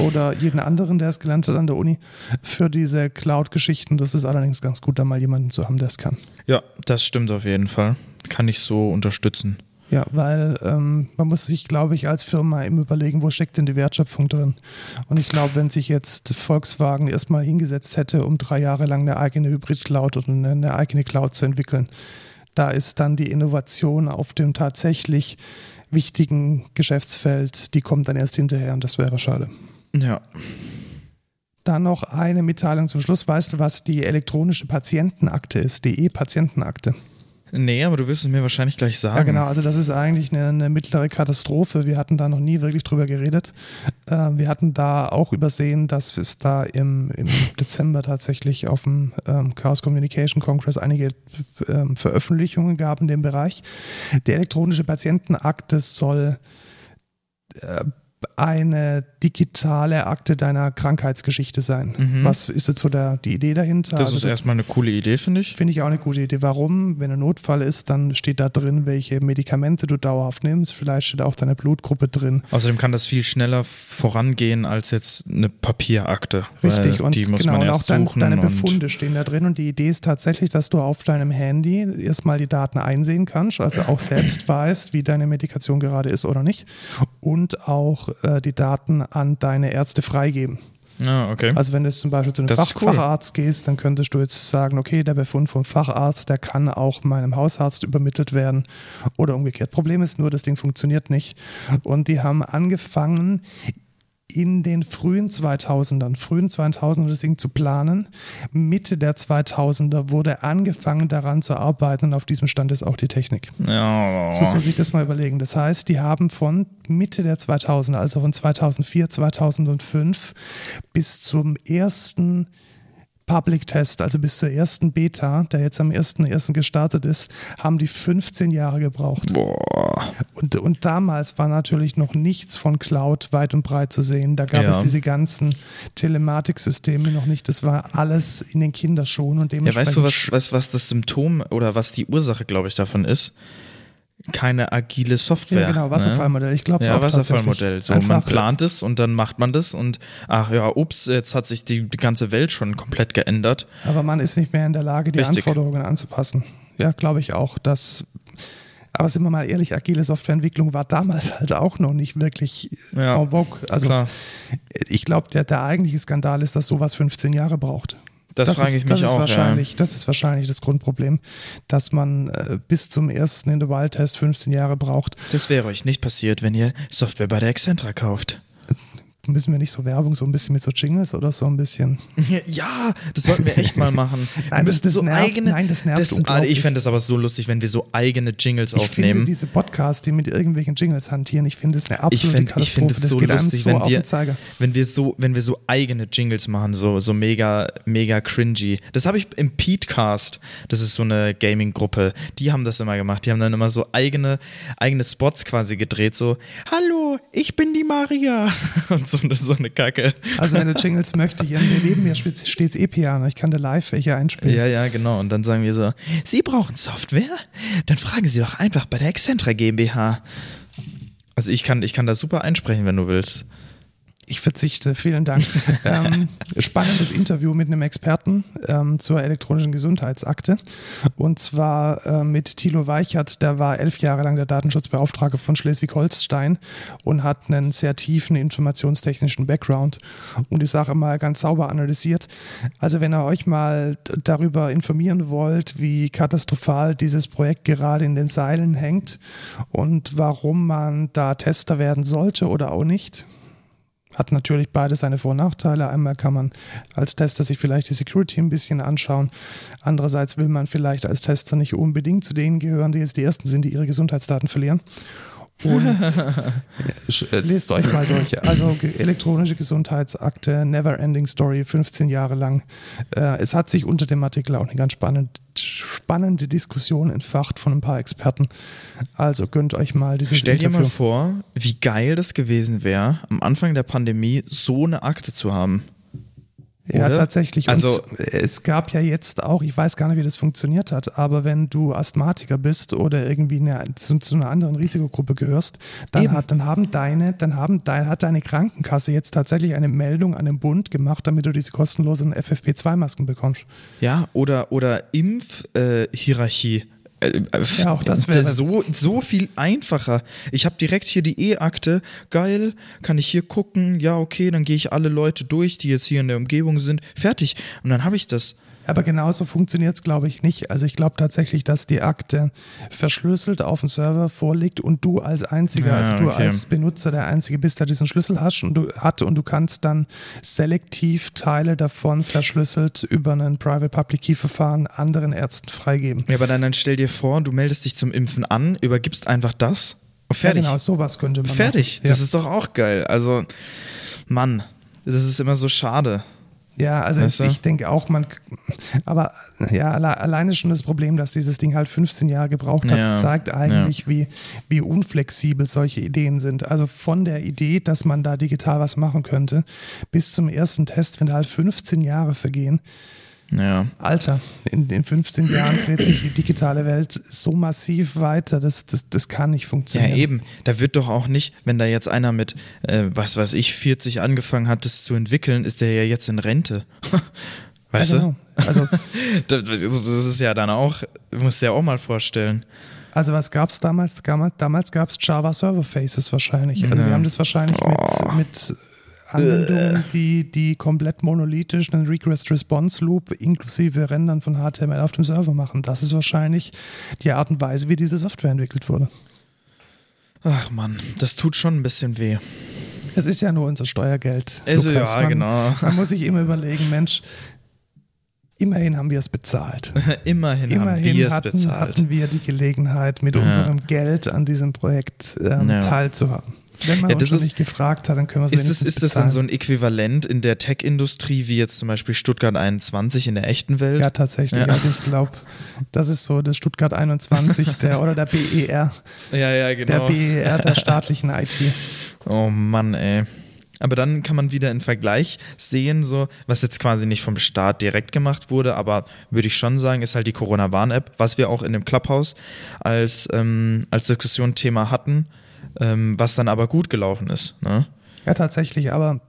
Oder jeden anderen, der es gelernt hat an der Uni, für diese Cloud-Geschichten. Das ist allerdings ganz gut, da mal jemanden zu haben, der es kann. Ja, das stimmt auf jeden Fall. Kann ich so unterstützen. Ja, weil man muss sich, glaube ich, als Firma eben überlegen, wo steckt denn die Wertschöpfung drin? Und ich glaube, wenn sich jetzt Volkswagen erstmal hingesetzt hätte, um 3 Jahre lang eine eigene Hybrid-Cloud oder eine eigene Cloud zu entwickeln, da ist dann die Innovation auf dem tatsächlich wichtigen Geschäftsfeld, die kommt dann erst hinterher, und das wäre schade. Ja. Dann noch eine Mitteilung zum Schluss. Weißt du, was die elektronische Patientenakte ist? Die E-Patientenakte. Nee, aber du wirst es mir wahrscheinlich gleich sagen. Ja, genau, also das ist eigentlich eine mittlere Katastrophe. Wir hatten da noch nie wirklich drüber geredet. Wir hatten da auch übersehen, dass es da im Dezember tatsächlich auf dem Chaos Communication Congress einige Veröffentlichungen gab in dem Bereich. Die elektronische Patientenakte soll eine digitale Akte deiner Krankheitsgeschichte sein. Mhm. Was ist jetzt so die Idee dahinter? Das ist erstmal eine coole Idee, finde ich. Finde ich auch eine gute Idee. Warum? Wenn ein Notfall ist, dann steht da drin, welche Medikamente du dauerhaft nimmst. Vielleicht steht auch deine Blutgruppe drin. Außerdem kann das viel schneller vorangehen als jetzt eine Papierakte. Richtig. Und die muss man erst suchen. Und auch deine Befunde stehen da drin. Und die Idee ist tatsächlich, dass du auf deinem Handy erstmal die Daten einsehen kannst, also auch selbst weißt, wie deine Medikation gerade ist oder nicht. Und auch die Daten an deine Ärzte freigeben. Ah, okay. Also wenn du jetzt zum Beispiel zu einem Facharzt gehst, dann könntest du jetzt sagen, okay, der Befund vom Facharzt, der kann auch meinem Hausarzt übermittelt werden oder umgekehrt. Problem ist nur, das Ding funktioniert nicht. Und die haben angefangen, in den frühen 2000ern das Ding zu planen. Mitte der 2000er wurde angefangen, daran zu arbeiten, und auf diesem Stand ist auch die Technik. Ja. Jetzt muss man sich das mal überlegen. Das heißt, die haben von Mitte der 2000er, also von 2004, 2005 bis zum ersten Public-Test, also bis zur ersten Beta, der jetzt am 1.1. gestartet ist, haben die 15 Jahre gebraucht. Boah. Und damals war natürlich noch nichts von Cloud weit und breit zu sehen. Da gab es diese ganzen Telematiksysteme noch nicht. Das war alles in den Kinderschuhen. Und dementsprechend weißt du, was das Symptom oder was die Ursache, glaube ich, davon ist? Keine agile Software. Ja, genau, Wasserfallmodell. Ne? Ich glaube es auch Wasserfallmodell. So, man plant es und dann macht man das und jetzt hat sich die ganze Welt schon komplett geändert. Aber man ist nicht mehr in der Lage, die Anforderungen anzupassen. Ja, glaube ich auch. Aber sind wir mal ehrlich, agile Softwareentwicklung war damals halt auch noch nicht wirklich en vogue. Also klar. Ich glaube, der eigentliche Skandal ist, dass sowas 15 Jahre braucht. Das frage ich mich auch. Das ist wahrscheinlich das Grundproblem, dass man bis zum ersten In-the-Wild-Test 15 Jahre braucht. Das wäre euch nicht passiert, wenn ihr Software bei der Exzentra kauft. müssen wir nicht so Werbung, so ein bisschen mit so Jingles oder so ein bisschen? Ja, das sollten wir echt mal machen. Nein, das nervt unglaublich. Ich fände das aber so lustig, wenn wir so eigene Jingles aufnehmen. Ich finde diese Podcasts, die mit irgendwelchen Jingles hantieren, ich finde das eine absolute Katastrophe. Das geht einem so auf den Zeiger. Wenn wir so eigene Jingles machen, so mega, mega cringy. Das habe ich im Petecast, das ist so eine Gaming-Gruppe, die haben das immer gemacht. Die haben dann immer so eigene Spots quasi gedreht, so, hallo, ich bin die Maria. Und so eine Kacke. Also wenn du Jingles möchtest, hier neben mir steht E-Piano, ich kann da live welche einspielen. Ja, genau. Und dann sagen wir so, Sie brauchen Software? Dann fragen Sie doch einfach bei der Exzentra GmbH. Also ich kann da super einsprechen, wenn du willst. Ich verzichte, vielen Dank. Spannendes Interview mit einem Experten zur elektronischen Gesundheitsakte. Und zwar mit Thilo Weichert, der war 11 Jahre lang der Datenschutzbeauftragte von Schleswig-Holstein und hat einen sehr tiefen informationstechnischen Background und die Sache mal ganz sauber analysiert. Also wenn ihr euch mal darüber informieren wollt, wie katastrophal dieses Projekt gerade in den Seilen hängt und warum man da Tester werden sollte oder auch nicht, hat natürlich beides seine Vor- und Nachteile. Einmal kann man als Tester sich vielleicht die Security ein bisschen anschauen. Andererseits will man vielleicht als Tester nicht unbedingt zu denen gehören, die jetzt die Ersten sind, die ihre Gesundheitsdaten verlieren. Und lest euch mal durch. Also elektronische Gesundheitsakte, Never-Ending Story, 15 Jahre lang. Es hat sich unter dem Artikel auch eine ganz spannende Diskussion entfacht von ein paar Experten. Also gönnt euch mal dieses Interview. Stellt ihr mal vor, wie geil das gewesen wäre, am Anfang der Pandemie so eine Akte zu haben. Ja, oder? Tatsächlich. Also, und es gab ja jetzt auch, ich weiß gar nicht, wie das funktioniert hat, aber wenn du Asthmatiker bist oder irgendwie zu einer anderen Risikogruppe gehörst, dann hat deine Krankenkasse jetzt tatsächlich eine Meldung an den Bund gemacht, damit du diese kostenlosen FFP2-Masken bekommst. Ja, oder Impfhierarchie. Ja, auch das wäre so viel einfacher. Ich habe direkt hier die E-Akte. Geil, kann ich hier gucken. Ja, okay, dann gehe ich alle Leute durch, die jetzt hier in der Umgebung sind. Fertig. Und dann habe ich das. Aber genauso funktioniert es, glaube ich, nicht. Also ich glaube tatsächlich, dass die Akte verschlüsselt auf dem Server vorliegt und du als Einziger, als Benutzer der Einzige bist, der diesen Schlüssel hat und du kannst dann selektiv Teile davon verschlüsselt über einen Private-Public-Key-Verfahren anderen Ärzten freigeben. Ja, aber dann stell dir vor, du meldest dich zum Impfen an, übergibst einfach das und fertig. Ja, genau, sowas könnte man fertig machen. Das ist doch auch geil. Also, Mann, das ist immer so schade. Ja, also ich denke auch, alleine schon das Problem, dass dieses Ding halt 15 Jahre gebraucht hat, zeigt eigentlich, wie unflexibel solche Ideen sind. Also von der Idee, dass man da digital was machen könnte, bis zum ersten Test, wenn da halt 15 Jahre vergehen. Ja. Alter, in den 15 Jahren dreht sich die digitale Welt so massiv weiter, das kann nicht funktionieren. Ja, eben. Da wird doch auch nicht, wenn da jetzt einer mit, 40 angefangen hat, das zu entwickeln, ist der ja jetzt in Rente. Weißt du? Also, das ist ja dann auch, musst du dir auch mal vorstellen. Also was gab es damals? Damals gab es Java Server Faces wahrscheinlich. Also wir haben das wahrscheinlich mit Anwendungen, die komplett monolithisch einen Request-Response-Loop inklusive Rendern von HTML auf dem Server machen. Das ist wahrscheinlich die Art und Weise, wie diese Software entwickelt wurde. Ach Mann, das tut schon ein bisschen weh. Es ist ja nur unser Steuergeld. Also Lukas, genau. Man muss sich immer überlegen, Mensch, immerhin haben wir es bezahlt. Hatten wir die Gelegenheit, mit unserem Geld an diesem Projekt teilzuhaben. Wenn man uns nicht gefragt hat, dann können wir es nicht bezahlen. Ist das dann so ein Äquivalent in der Tech-Industrie, wie jetzt zum Beispiel Stuttgart 21 in der echten Welt? Ja, tatsächlich. Ja. Also ich glaube, das ist so das Stuttgart 21 oder der BER. Ja, genau. Der BER der staatlichen IT. Oh Mann, ey. Aber dann kann man wieder im Vergleich sehen, so was jetzt quasi nicht vom Staat direkt gemacht wurde, aber würde ich schon sagen, ist halt die Corona-Warn-App, was wir auch in dem Clubhouse als Diskussionsthema hatten. Was dann aber gut gelaufen ist. Ne? Ja, tatsächlich, aber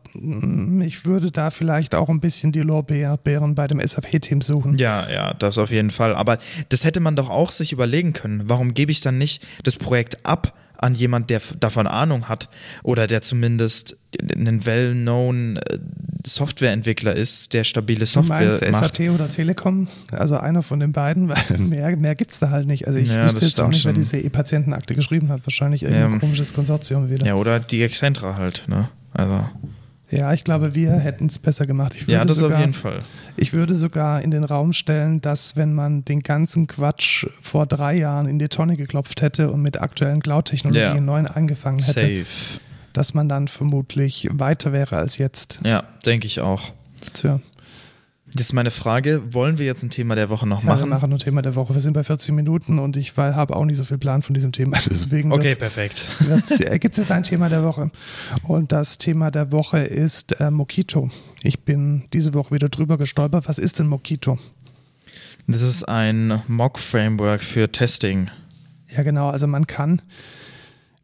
ich würde da vielleicht auch ein bisschen die Lorbeeren bei dem SAP-Team suchen. Ja, das auf jeden Fall. Aber das hätte man doch auch sich überlegen können. Warum gebe ich dann nicht das Projekt ab an jemand, der davon Ahnung hat oder der zumindest ein well-known Softwareentwickler ist, der stabile Software macht. SAP oder Telekom, also einer von den beiden, weil mehr gibt es da halt nicht. Also ich wüsste jetzt auch nicht, wer diese E-Patientenakte geschrieben hat. Wahrscheinlich irgendein komisches Konsortium wieder. Ja, oder die Exzentra halt. Ne? Also Ja, ich glaube, wir hätten es besser gemacht. Ich würde ja, das sogar, auf jeden Fall. Ich würde sogar in den Raum stellen, dass wenn man den ganzen Quatsch vor 3 Jahren in die Tonne geklopft hätte und mit aktuellen Cloud-Technologien neu angefangen hätte, dass man dann vermutlich weiter wäre als jetzt. Ja, denke ich auch. Tja. Jetzt meine Frage, wollen wir jetzt ein Thema der Woche noch machen? Wir machen ein Thema der Woche. Wir sind bei 40 Minuten und ich habe auch nicht so viel Plan von diesem Thema. Deswegen perfekt. Gibt es jetzt ein Thema der Woche. Und das Thema der Woche ist Mockito. Ich bin diese Woche wieder drüber gestolpert. Was ist denn Mockito? Das ist ein Mock-Framework für Testing. Ja genau, also man kann,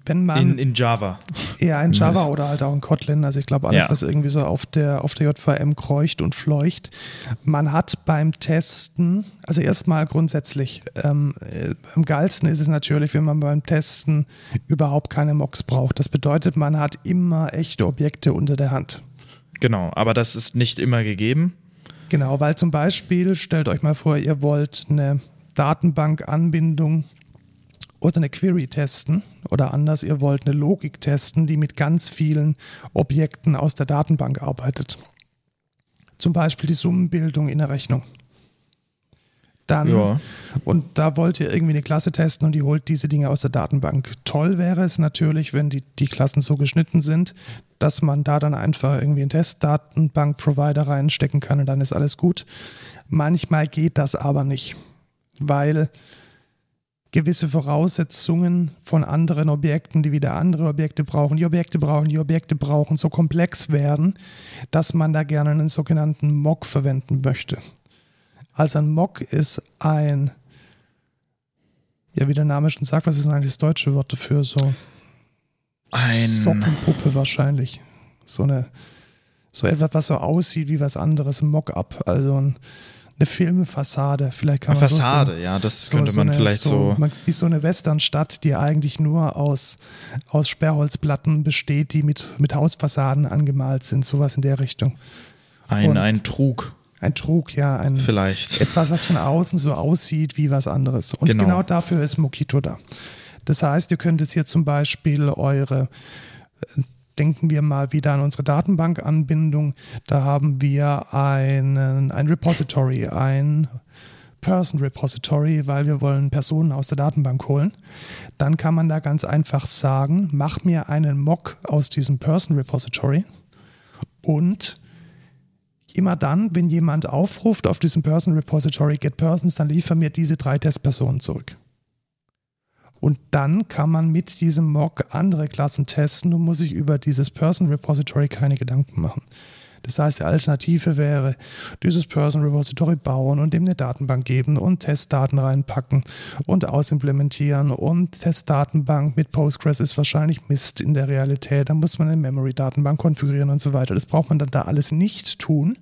wenn man… In Java. Ja, in Java oder halt auch in Kotlin. Also ich glaube, alles, was irgendwie so auf der JVM kreucht und fleucht. Man hat beim Testen, also erstmal grundsätzlich, am geilsten ist es natürlich, wenn man beim Testen überhaupt keine Mocks braucht. Das bedeutet, man hat immer echte Objekte unter der Hand. Genau, aber das ist nicht immer gegeben. Genau, weil zum Beispiel, stellt euch mal vor, ihr wollt eine Datenbankanbindung oder eine Query testen oder anders, ihr wollt eine Logik testen, die mit ganz vielen Objekten aus der Datenbank arbeitet. Zum Beispiel die Summenbildung in der Rechnung. Und da wollt ihr irgendwie eine Klasse testen und die holt diese Dinge aus der Datenbank. Toll wäre es natürlich, wenn die Klassen so geschnitten sind, dass man da dann einfach irgendwie einen Testdatenbank-Provider reinstecken kann und dann ist alles gut. Manchmal geht das aber nicht, weil gewisse Voraussetzungen von anderen Objekten, die wieder andere Objekte brauchen, die Objekte brauchen, so komplex werden, dass man da gerne einen sogenannten Mock verwenden möchte. Also ein Mock ist ein, ja wie der Name schon sagt, was ist denn eigentlich das deutsche Wort dafür? So ein Sockenpuppe wahrscheinlich. So etwas, was so aussieht wie was anderes, ein Mock-up, also eine Filmfassade, vielleicht kann man Fassade, so sagen. Ja, das so, könnte man so eine, vielleicht so. Wie so eine Westernstadt, die eigentlich nur aus Sperrholzplatten besteht, die mit Hausfassaden angemalt sind, sowas in der Richtung. Ein Trug. Ein Trug, ja. Vielleicht. Etwas, was von außen so aussieht wie was anderes. Und genau dafür ist Mockito da. Das heißt, ihr könnt jetzt hier zum Beispiel denken wir mal wieder an unsere Datenbankanbindung. Da haben wir ein Repository, ein Person-Repository, weil wir wollen Personen aus der Datenbank holen. Dann kann man da ganz einfach sagen, mach mir einen Mock aus diesem Person-Repository und immer dann, wenn jemand aufruft auf diesem Person-Repository Get Persons, dann liefer mir diese 3 Testpersonen zurück. Und dann kann man mit diesem Mock andere Klassen testen und muss sich über dieses Person Repository keine Gedanken machen. Das heißt, die Alternative wäre, dieses Person Repository bauen und dem eine Datenbank geben und Testdaten reinpacken und ausimplementieren und Testdatenbank mit Postgres ist wahrscheinlich Mist in der Realität. Da muss man eine Memory-Datenbank konfigurieren und so weiter. Das braucht man dann da alles nicht tun,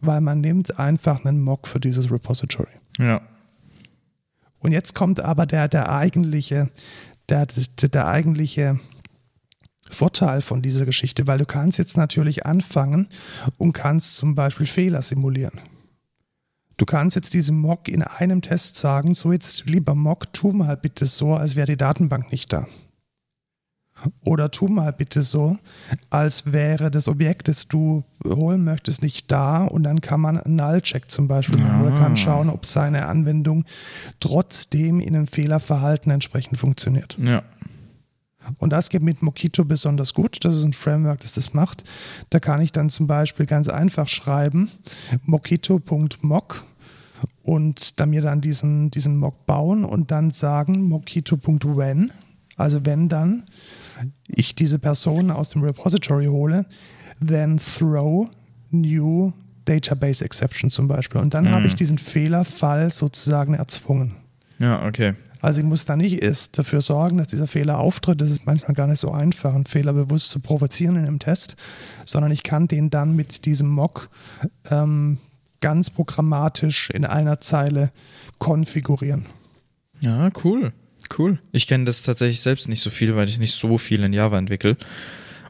weil man nimmt einfach einen Mock für dieses Repository. Ja. Und jetzt kommt aber der eigentliche Vorteil von dieser Geschichte, weil du kannst jetzt natürlich anfangen und kannst zum Beispiel Fehler simulieren. Du kannst jetzt diesem Mock in einem Test sagen, so jetzt lieber Mock, tu mal bitte so, als wäre die Datenbank nicht da. Oder tu mal bitte so, als wäre das Objekt, das du holen möchtest, nicht da und dann kann man einen Null-Check zum Beispiel machen oder kann schauen, ob seine Anwendung trotzdem in einem Fehlerverhalten entsprechend funktioniert. Ja. Und das geht mit Mockito besonders gut. Das ist ein Framework, das das macht. Da kann ich dann zum Beispiel ganz einfach schreiben, mockito.mock und dann mir dann diesen Mock bauen und dann sagen, mockito.when. Also wenn dann ich diese Person aus dem Repository hole, then throw new database exception zum Beispiel. Und dann habe ich diesen Fehlerfall sozusagen erzwungen. Ja, okay. Also ich muss da nicht erst dafür sorgen, dass dieser Fehler auftritt. Das ist manchmal gar nicht so einfach, einen Fehler bewusst zu provozieren in einem Test, sondern ich kann den dann mit diesem Mock ganz programmatisch in einer Zeile konfigurieren. Ja, cool. Ich kenne das tatsächlich selbst nicht so viel, weil ich nicht so viel in Java entwickle.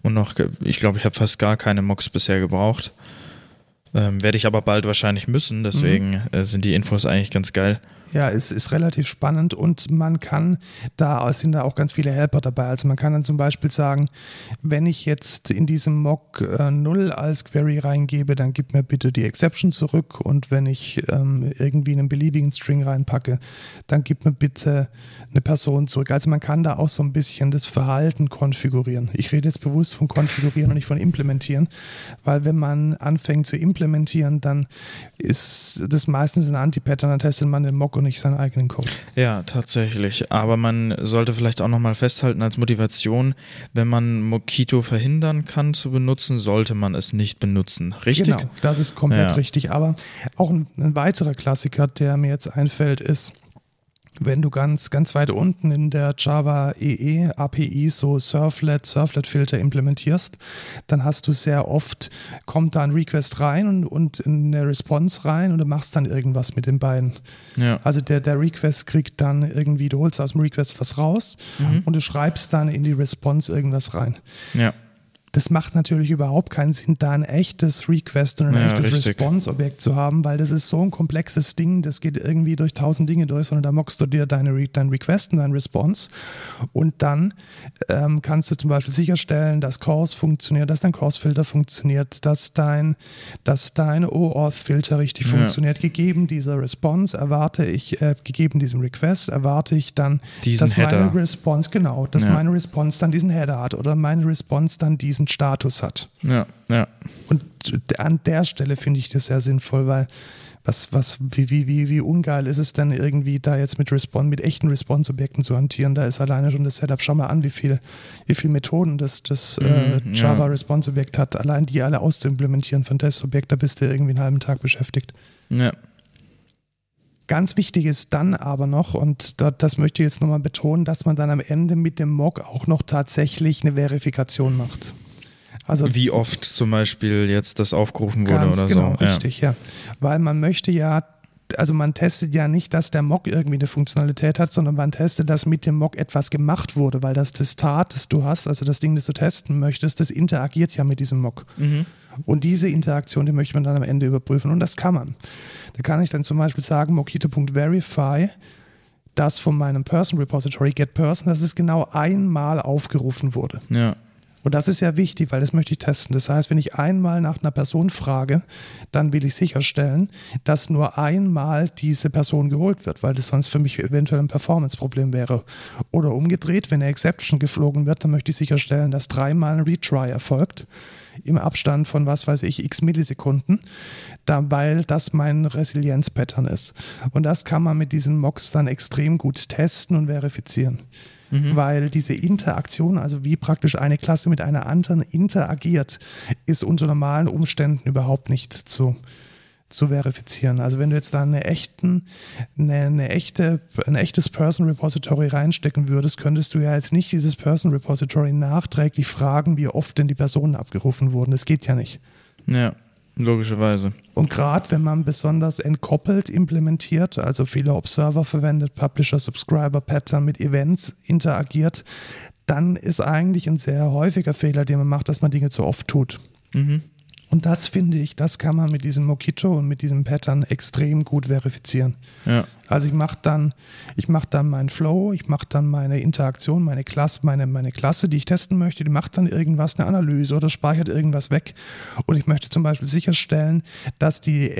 Und noch, ich glaube, ich habe fast gar keine Mocks bisher gebraucht. Werde ich aber bald wahrscheinlich müssen, deswegen sind die Infos eigentlich ganz geil. Ja, es ist relativ spannend und man kann, da sind da auch ganz viele Helper dabei. Also man kann dann zum Beispiel sagen, wenn ich jetzt in diesem Mock 0 als Query reingebe, dann gib mir bitte die Exception zurück, und wenn ich irgendwie einen beliebigen String reinpacke, dann gib mir bitte eine Person zurück. Also man kann da auch so ein bisschen das Verhalten konfigurieren. Ich rede jetzt bewusst von konfigurieren und nicht von implementieren, weil wenn man anfängt zu implementieren, dann ist das meistens ein Anti-Pattern, dann testet man den Mock und nicht seinen eigenen Code. Ja, tatsächlich. Aber man sollte vielleicht auch nochmal festhalten als Motivation, wenn man Mockito verhindern kann zu benutzen, sollte man es nicht benutzen. Richtig? Genau, das ist komplett richtig. Aber auch ein weiterer Klassiker, der mir jetzt einfällt, ist, wenn du ganz, ganz weit unten in der Java EE API so Servlet-Filter implementierst, dann hast du sehr oft, kommt da ein Request rein und eine Response rein und du machst dann irgendwas mit den beiden. Ja. Also der Request kriegt dann irgendwie, du holst aus dem Request was raus und du schreibst dann in die Response irgendwas rein. Ja. Das macht natürlich überhaupt keinen Sinn, da ein echtes Request und ein echtes Response-Objekt zu haben, weil das ist so ein komplexes Ding, das geht irgendwie durch 1000 Dinge durch, sondern da mockst du dir dein Request und dein Response, und dann kannst du zum Beispiel sicherstellen, dass Cores funktioniert, dass dein Cores-Filter funktioniert, dass dein OAuth-Filter richtig funktioniert. Gegeben dieser Response erwarte ich, gegeben diesem Request erwarte ich dann, meine Response dann diesen Header hat oder meine Response dann diesen Status hat. Ja, ja. Und an der Stelle finde ich das sehr sinnvoll, weil wie ungeil ist es denn irgendwie, da jetzt mit echten Response-Objekten zu hantieren? Da ist alleine schon das Setup, schau mal an, wie viel Methoden das Java-Response-Objekt hat. Allein die alle auszuimplementieren von Test-Objekt, da bist du irgendwie einen halben Tag beschäftigt. Ja. Ganz wichtig ist dann aber noch, und das möchte ich jetzt nochmal betonen, dass man dann am Ende mit dem Mock auch noch tatsächlich eine Verifikation macht. Also wie oft zum Beispiel jetzt das aufgerufen wurde oder genau, so. Genau, richtig, ja. Weil man möchte ja, also man testet ja nicht, dass der Mock irgendwie eine Funktionalität hat, sondern man testet, dass mit dem Mock etwas gemacht wurde, weil das Testat, das du hast, also das Ding, das du testen möchtest, das interagiert ja mit diesem Mock. Mhm. Und diese Interaktion, die möchte man dann am Ende überprüfen, und das kann man. Da kann ich dann zum Beispiel sagen, Mockito.verify, das von meinem Person Repository, get person, dass es genau einmal aufgerufen wurde. Ja. Und das ist ja wichtig, weil das möchte ich testen. Das heißt, wenn ich einmal nach einer Person frage, dann will ich sicherstellen, dass nur einmal diese Person geholt wird, weil das sonst für mich eventuell ein Performance-Problem wäre. Oder umgedreht, wenn eine Exception geflogen wird, dann möchte ich sicherstellen, dass dreimal ein Retry erfolgt, im Abstand von, was weiß ich, x Millisekunden, weil das mein Resilienz-Pattern ist. Und das kann man mit diesen Mocks dann extrem gut testen und verifizieren. Mhm. Weil diese Interaktion, also wie praktisch eine Klasse mit einer anderen interagiert, ist unter normalen Umständen überhaupt nicht zu verifizieren. Also wenn du jetzt da ein echtes Person Repository reinstecken würdest, könntest du ja jetzt nicht dieses Person Repository nachträglich fragen, wie oft denn die Personen abgerufen wurden. Das geht ja nicht. Ja, logischerweise. Und gerade wenn man besonders entkoppelt implementiert, also viele Observer verwendet, Publisher, Subscriber, Pattern mit Events interagiert, dann ist eigentlich ein sehr häufiger Fehler, den man macht, dass man Dinge zu oft tut. Mhm. Und das finde ich, das kann man mit diesem Mockito und mit diesem Pattern extrem gut verifizieren. Ja. Also ich mache dann meinen Flow, ich mache dann meine Interaktion, meine Klasse, die ich testen möchte, die macht dann irgendwas, eine Analyse oder speichert irgendwas weg. Und ich möchte zum Beispiel sicherstellen, dass die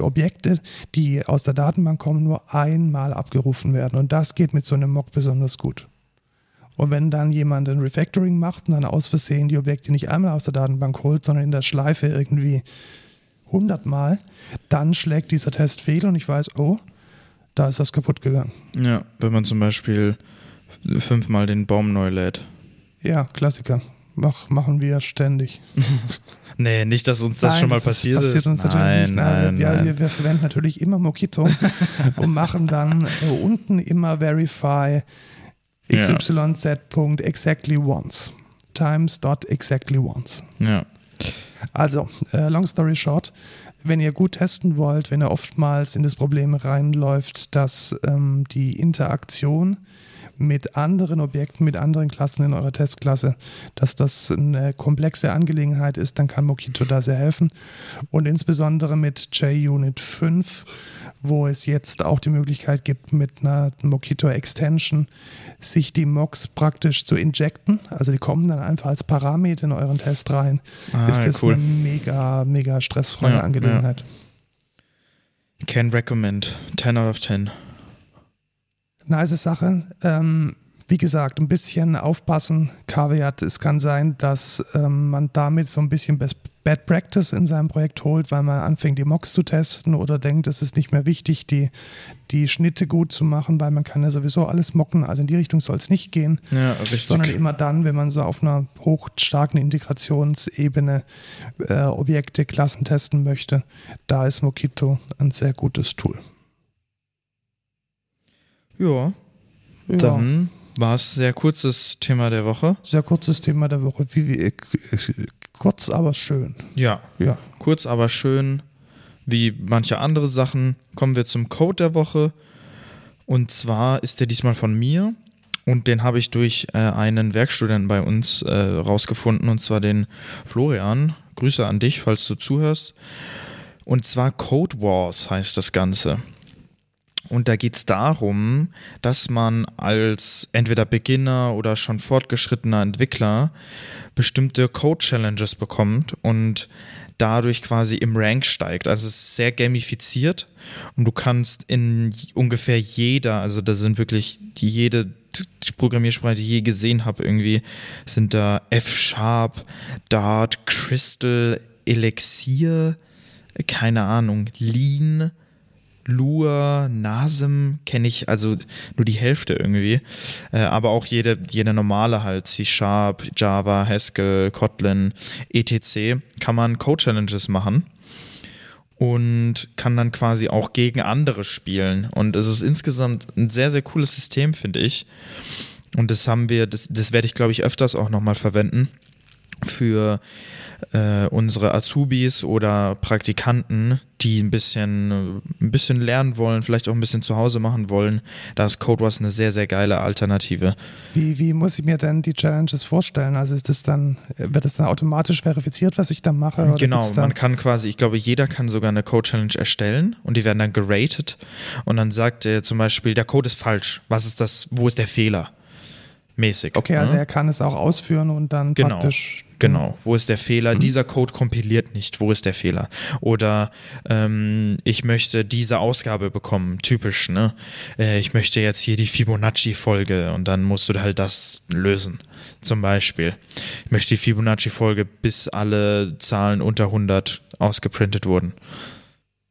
Objekte, die aus der Datenbank kommen, nur einmal abgerufen werden. Und das geht mit so einem Mock besonders gut. Und wenn dann jemand ein Refactoring macht und dann aus Versehen die Objekte nicht einmal aus der Datenbank holt, sondern in der Schleife irgendwie 100 Mal, dann schlägt dieser Test fehl und ich weiß, oh, da ist was kaputt gegangen. Ja, wenn man zum Beispiel 5-mal den Baum neu lädt. Ja, Klassiker. Machen wir ständig. Nee, nicht, dass uns das schon mal passiert ist. Nein. Wir verwenden natürlich immer Mockito und machen dann unten immer Verify xyz.exactlyonce times.exactlyonce. Ja. Also, long story short, wenn ihr gut testen wollt, wenn ihr oftmals in das Problem reinläuft, dass die Interaktion mit anderen Objekten, mit anderen Klassen in eurer Testklasse, dass das eine komplexe Angelegenheit ist, dann kann Mockito da sehr helfen. Und insbesondere mit JUnit 5, wo es jetzt auch die Möglichkeit gibt, mit einer Mockito-Extension sich die Mocks praktisch zu injecten. Also die kommen dann einfach als Parameter in euren Test rein. Ist das cool. Eine mega, mega stressfreie Angelegenheit. Ja. Can recommend. 10 out of 10. Nice Sache. Wie gesagt, ein bisschen aufpassen. Kaviat, es kann sein, dass man damit so ein bisschen Bad Practice in seinem Projekt holt, weil man anfängt, die Mocks zu testen oder denkt, es ist nicht mehr wichtig, die Schnitte gut zu machen, weil man kann ja sowieso alles mocken. Also in die Richtung soll es nicht gehen. Ja, richtig. Sondern immer dann, wenn man so auf einer hochstarken Integrationsebene Objekte, Klassen testen möchte, da ist Mockito ein sehr gutes Tool. Ja, dann war es sehr kurzes Thema der Woche. Sehr kurzes Thema der Woche. Kurz, aber schön. Ja, kurz, aber schön. Wie manche andere Sachen kommen wir zum Code der Woche. Und zwar ist der diesmal von mir. Und den habe ich durch einen Werkstudenten bei uns rausgefunden. Und zwar den Florian. Grüße an dich, falls du zuhörst. Und zwar CodeWars heißt das Ganze. Und da geht es darum, dass man als entweder Beginner oder schon fortgeschrittener Entwickler bestimmte Code-Challenges bekommt und dadurch quasi im Rank steigt. Also es ist sehr gamifiziert und du kannst in ungefähr jeder, also da sind wirklich jede Programmiersprache, die ich je gesehen habe, irgendwie sind da F-Sharp, Dart, Crystal, Elixir, keine Ahnung, Lean, Lua, Nasm kenne ich also nur die Hälfte irgendwie, aber auch jede normale halt, C-Sharp, Java, Haskell, Kotlin, etc. kann man Code-Challenges machen und kann dann quasi auch gegen andere spielen und es ist insgesamt ein sehr, sehr cooles System, finde ich, und das werde ich, glaube ich, öfters auch nochmal verwenden für unsere Azubis oder Praktikanten, die ein bisschen lernen wollen, vielleicht auch ein bisschen zu Hause machen wollen. Da ist CodeWars eine sehr, sehr geile Alternative. Wie muss ich mir denn die Challenges vorstellen? Also wird das dann automatisch verifiziert, was ich da mache? Oder genau, man kann quasi, ich glaube, jeder kann sogar eine Code-Challenge erstellen und die werden dann geratet und dann sagt er zum Beispiel, der Code ist falsch, was ist das, wo ist der Fehler? Mäßig. Okay, also er kann es auch ausführen und dann praktisch... Genau, wo ist der Fehler? Dieser Code kompiliert nicht, wo ist der Fehler? Oder ich möchte diese Ausgabe bekommen, typisch, ne? Ich möchte jetzt hier die Fibonacci-Folge und dann musst du halt das lösen, zum Beispiel. Ich möchte die Fibonacci-Folge, bis alle Zahlen unter 100 ausgeprintet wurden.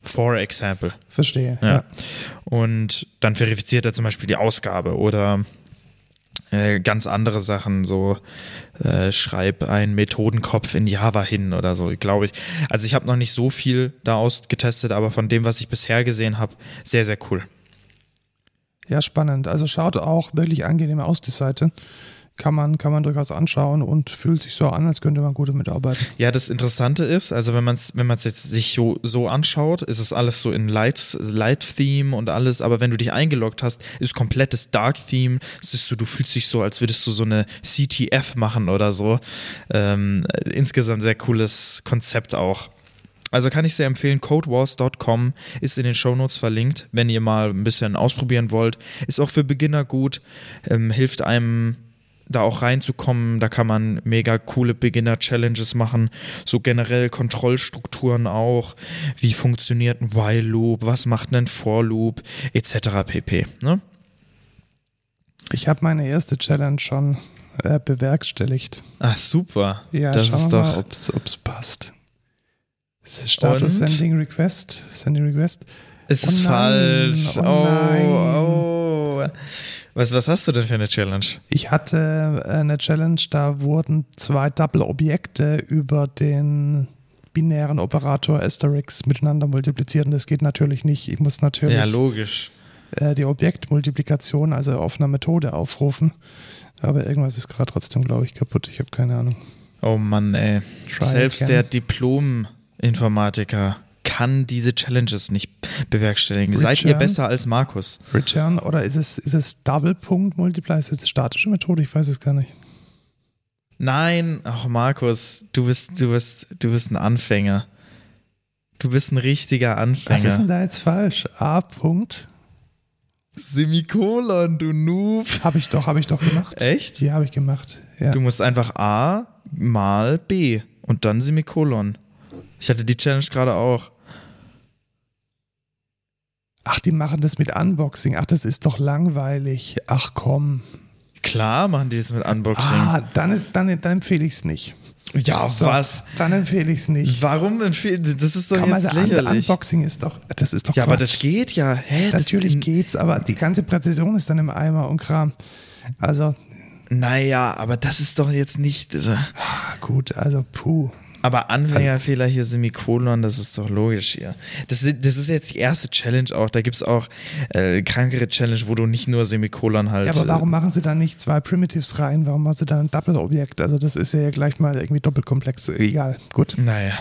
For example. Verstehe, ja. Und dann verifiziert er zum Beispiel die Ausgabe oder... ganz andere Sachen, so schreib einen Methodenkopf in Java hin oder so, glaube ich. Also ich habe noch nicht so viel da ausgetestet, aber von dem, was ich bisher gesehen habe, sehr, sehr cool. Ja, spannend. Also schaut auch wirklich angenehm aus, die Seite. Kann man durchaus anschauen und fühlt sich so an, als könnte man gut mitarbeiten. Ja, das Interessante ist, also wenn man es jetzt sich so anschaut, ist es alles so in Light-Theme und alles, aber wenn du dich eingeloggt hast, ist komplettes Dark-Theme, du fühlst dich so, als würdest du so eine CTF machen oder so. Insgesamt sehr cooles Konzept auch. Also kann ich sehr empfehlen, codewars.com ist in den Shownotes verlinkt, wenn ihr mal ein bisschen ausprobieren wollt. Ist auch für Beginner gut, hilft einem da auch reinzukommen, da kann man mega coole Beginner-Challenges machen, so generell Kontrollstrukturen auch, wie funktioniert ein While-Loop, was macht ein For-Loop, etc. pp. Ne? Ich habe meine erste Challenge schon bewerkstelligt. Ach super, ja, das ist doch... Mal, ob's passt. Status und? Sending Request. Es ist falsch. Oh. Was hast du denn für eine Challenge? Ich hatte eine Challenge, da wurden 2 Double-Objekte über den binären Operator Asterix miteinander multipliziert und das geht natürlich nicht. Ich muss natürlich die Objektmultiplikation, also auf einer Methode aufrufen, aber irgendwas ist gerade trotzdem, glaube ich, kaputt. Ich habe keine Ahnung. Oh Mann, ey. Selbst der Diplom-Informatiker kann diese Challenges nicht bewerkstelligen. Return, seid ihr besser als Markus? Return oder ist es Double-Punkt-Multiply? Ist das eine statische Methode? Ich weiß es gar nicht. Nein, ach Markus, du bist ein Anfänger. Du bist ein richtiger Anfänger. Was ist denn da jetzt falsch? A-Punkt. Semikolon, du Noob. Habe ich doch gemacht. Echt? Ja, habe ich gemacht. Ja. Du musst einfach A mal B und dann Semikolon. Ich hatte die Challenge gerade auch. Ach, die machen das mit Unboxing. Ach, das ist doch langweilig. Ach komm. Klar machen die das mit Unboxing. Ah, dann empfehle ich es nicht. Ja, so, was? Dann empfehle ich es nicht. Warum empfehle ich es? Das ist doch komm, jetzt also lächerlich. Unboxing ist doch, das ist doch ja, Quatsch. Aber das geht ja. Hä, natürlich das geht's, aber die ganze Präzision ist dann im Eimer und Kram. Also. Naja, aber das ist doch jetzt nicht. Gut, also puh. Aber Anfängerfehler hier, Semikolon, das ist doch logisch hier. Das ist jetzt die erste Challenge auch. Da gibt es auch krankere Challenge, wo du nicht nur Semikolon halt. Ja, aber warum machen sie da nicht zwei Primitives rein? Warum machen sie da ein Double-Objekt? Also das ist ja gleich mal irgendwie doppelkomplex. Egal, gut. Naja.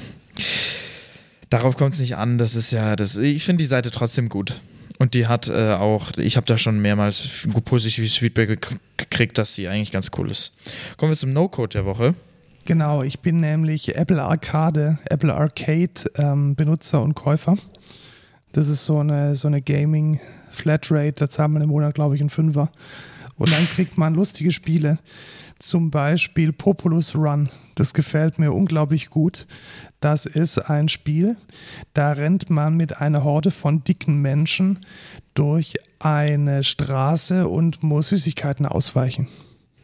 Darauf kommt es nicht an. Das ist ja, ich finde die Seite trotzdem gut. Und die hat auch, ich habe da schon mehrmals positives Feedback gekriegt, dass sie eigentlich ganz cool ist. Kommen wir zum No-Code der Woche. Genau, ich bin nämlich Apple Arcade Benutzer und Käufer. Das ist so eine Gaming Flatrate, da zahlt man im Monat glaube ich einen Fünfer. Und dann kriegt man lustige Spiele, zum Beispiel Populous Run. Das gefällt mir unglaublich gut. Das ist ein Spiel, da rennt man mit einer Horde von dicken Menschen durch eine Straße und muss Süßigkeiten ausweichen.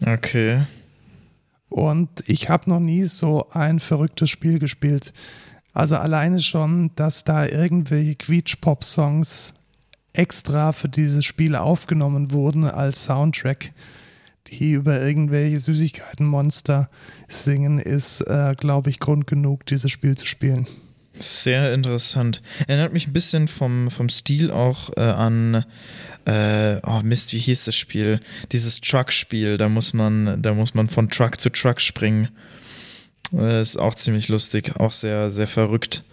Okay. Und ich habe noch nie so ein verrücktes Spiel gespielt. Also alleine schon, dass da irgendwelche Quietsch-Pop-Songs extra für dieses Spiel aufgenommen wurden als Soundtrack, die über irgendwelche Süßigkeitenmonster singen, ist, glaube ich, Grund genug, dieses Spiel zu spielen. Sehr interessant. Erinnert mich ein bisschen vom Stil auch an wie hieß das Spiel? Dieses Truck-Spiel, da muss man von Truck zu Truck springen. Ist auch ziemlich lustig, auch sehr, sehr verrückt.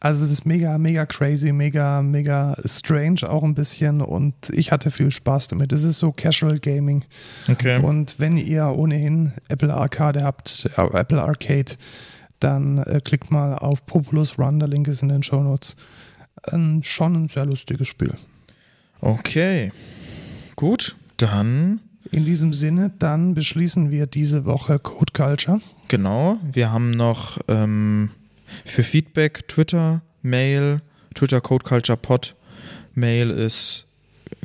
Also es ist mega, mega crazy, mega, mega strange auch ein bisschen und ich hatte viel Spaß damit. Es ist so Casual Gaming. Okay. Und wenn ihr ohnehin Apple Arcade habt, dann klickt mal auf Populous Run, der Link ist in den Shownotes. Schon ein sehr lustiges Spiel. Okay, gut, dann... In diesem Sinne, dann beschließen wir diese Woche Code Culture. Genau, wir haben noch für Feedback Twitter, Mail, Twitter Code Culture Pod, Mail ist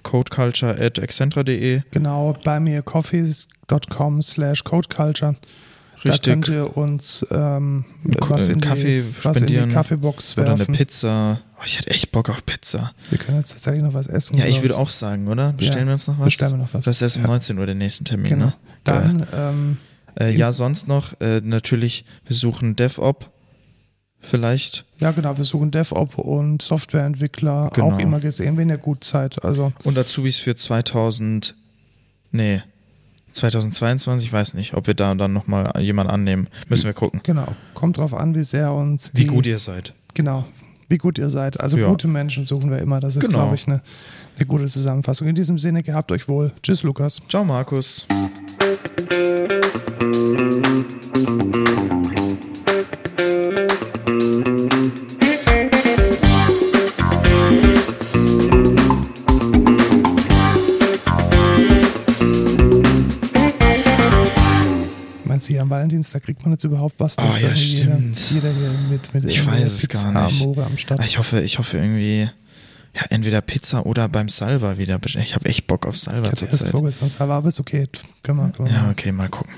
codeculture@exzentra.de. Genau, bei mir coffee.com/codeculture. Richtig. Da könnt ihr uns was in die Kaffeebox werfen. Oder eine Pizza. Oh, ich hätte echt Bock auf Pizza. Wir können jetzt tatsächlich noch was essen. Ja, ich würde auch sagen, oder? Bestellen wir uns noch was? Bestellen wir noch was. Das ist erst um 19 Uhr der nächste Termin, genau. Ne? Dann, sonst noch, natürlich, wir suchen DevOp vielleicht. Ja, genau, wir suchen DevOp und Softwareentwickler. Genau. Auch immer gesehen, wenn ihr gut seid. Also. Und Azubis für 2022, ich weiß nicht, ob wir da dann nochmal jemanden annehmen. Müssen wir gucken. Genau. Kommt drauf an, wie sehr uns wie gut ihr seid. Genau. Wie gut ihr seid. Also gute Menschen suchen wir immer. Das ist, glaube ich, eine gute Zusammenfassung. In diesem Sinne, gehabt euch wohl. Tschüss, Lukas. Ciao, Markus. Hier am Valentinstag kriegt man jetzt überhaupt was. Ah, ja, stimmt. Jeder hier mit ich weiß es Pizza gar nicht. Am Start. Ich hoffe irgendwie, ja, entweder Pizza oder beim Salva wieder. Ich habe echt Bock auf Salva zurzeit. Salva ist okay. Können wir. Ja, okay, mal gucken.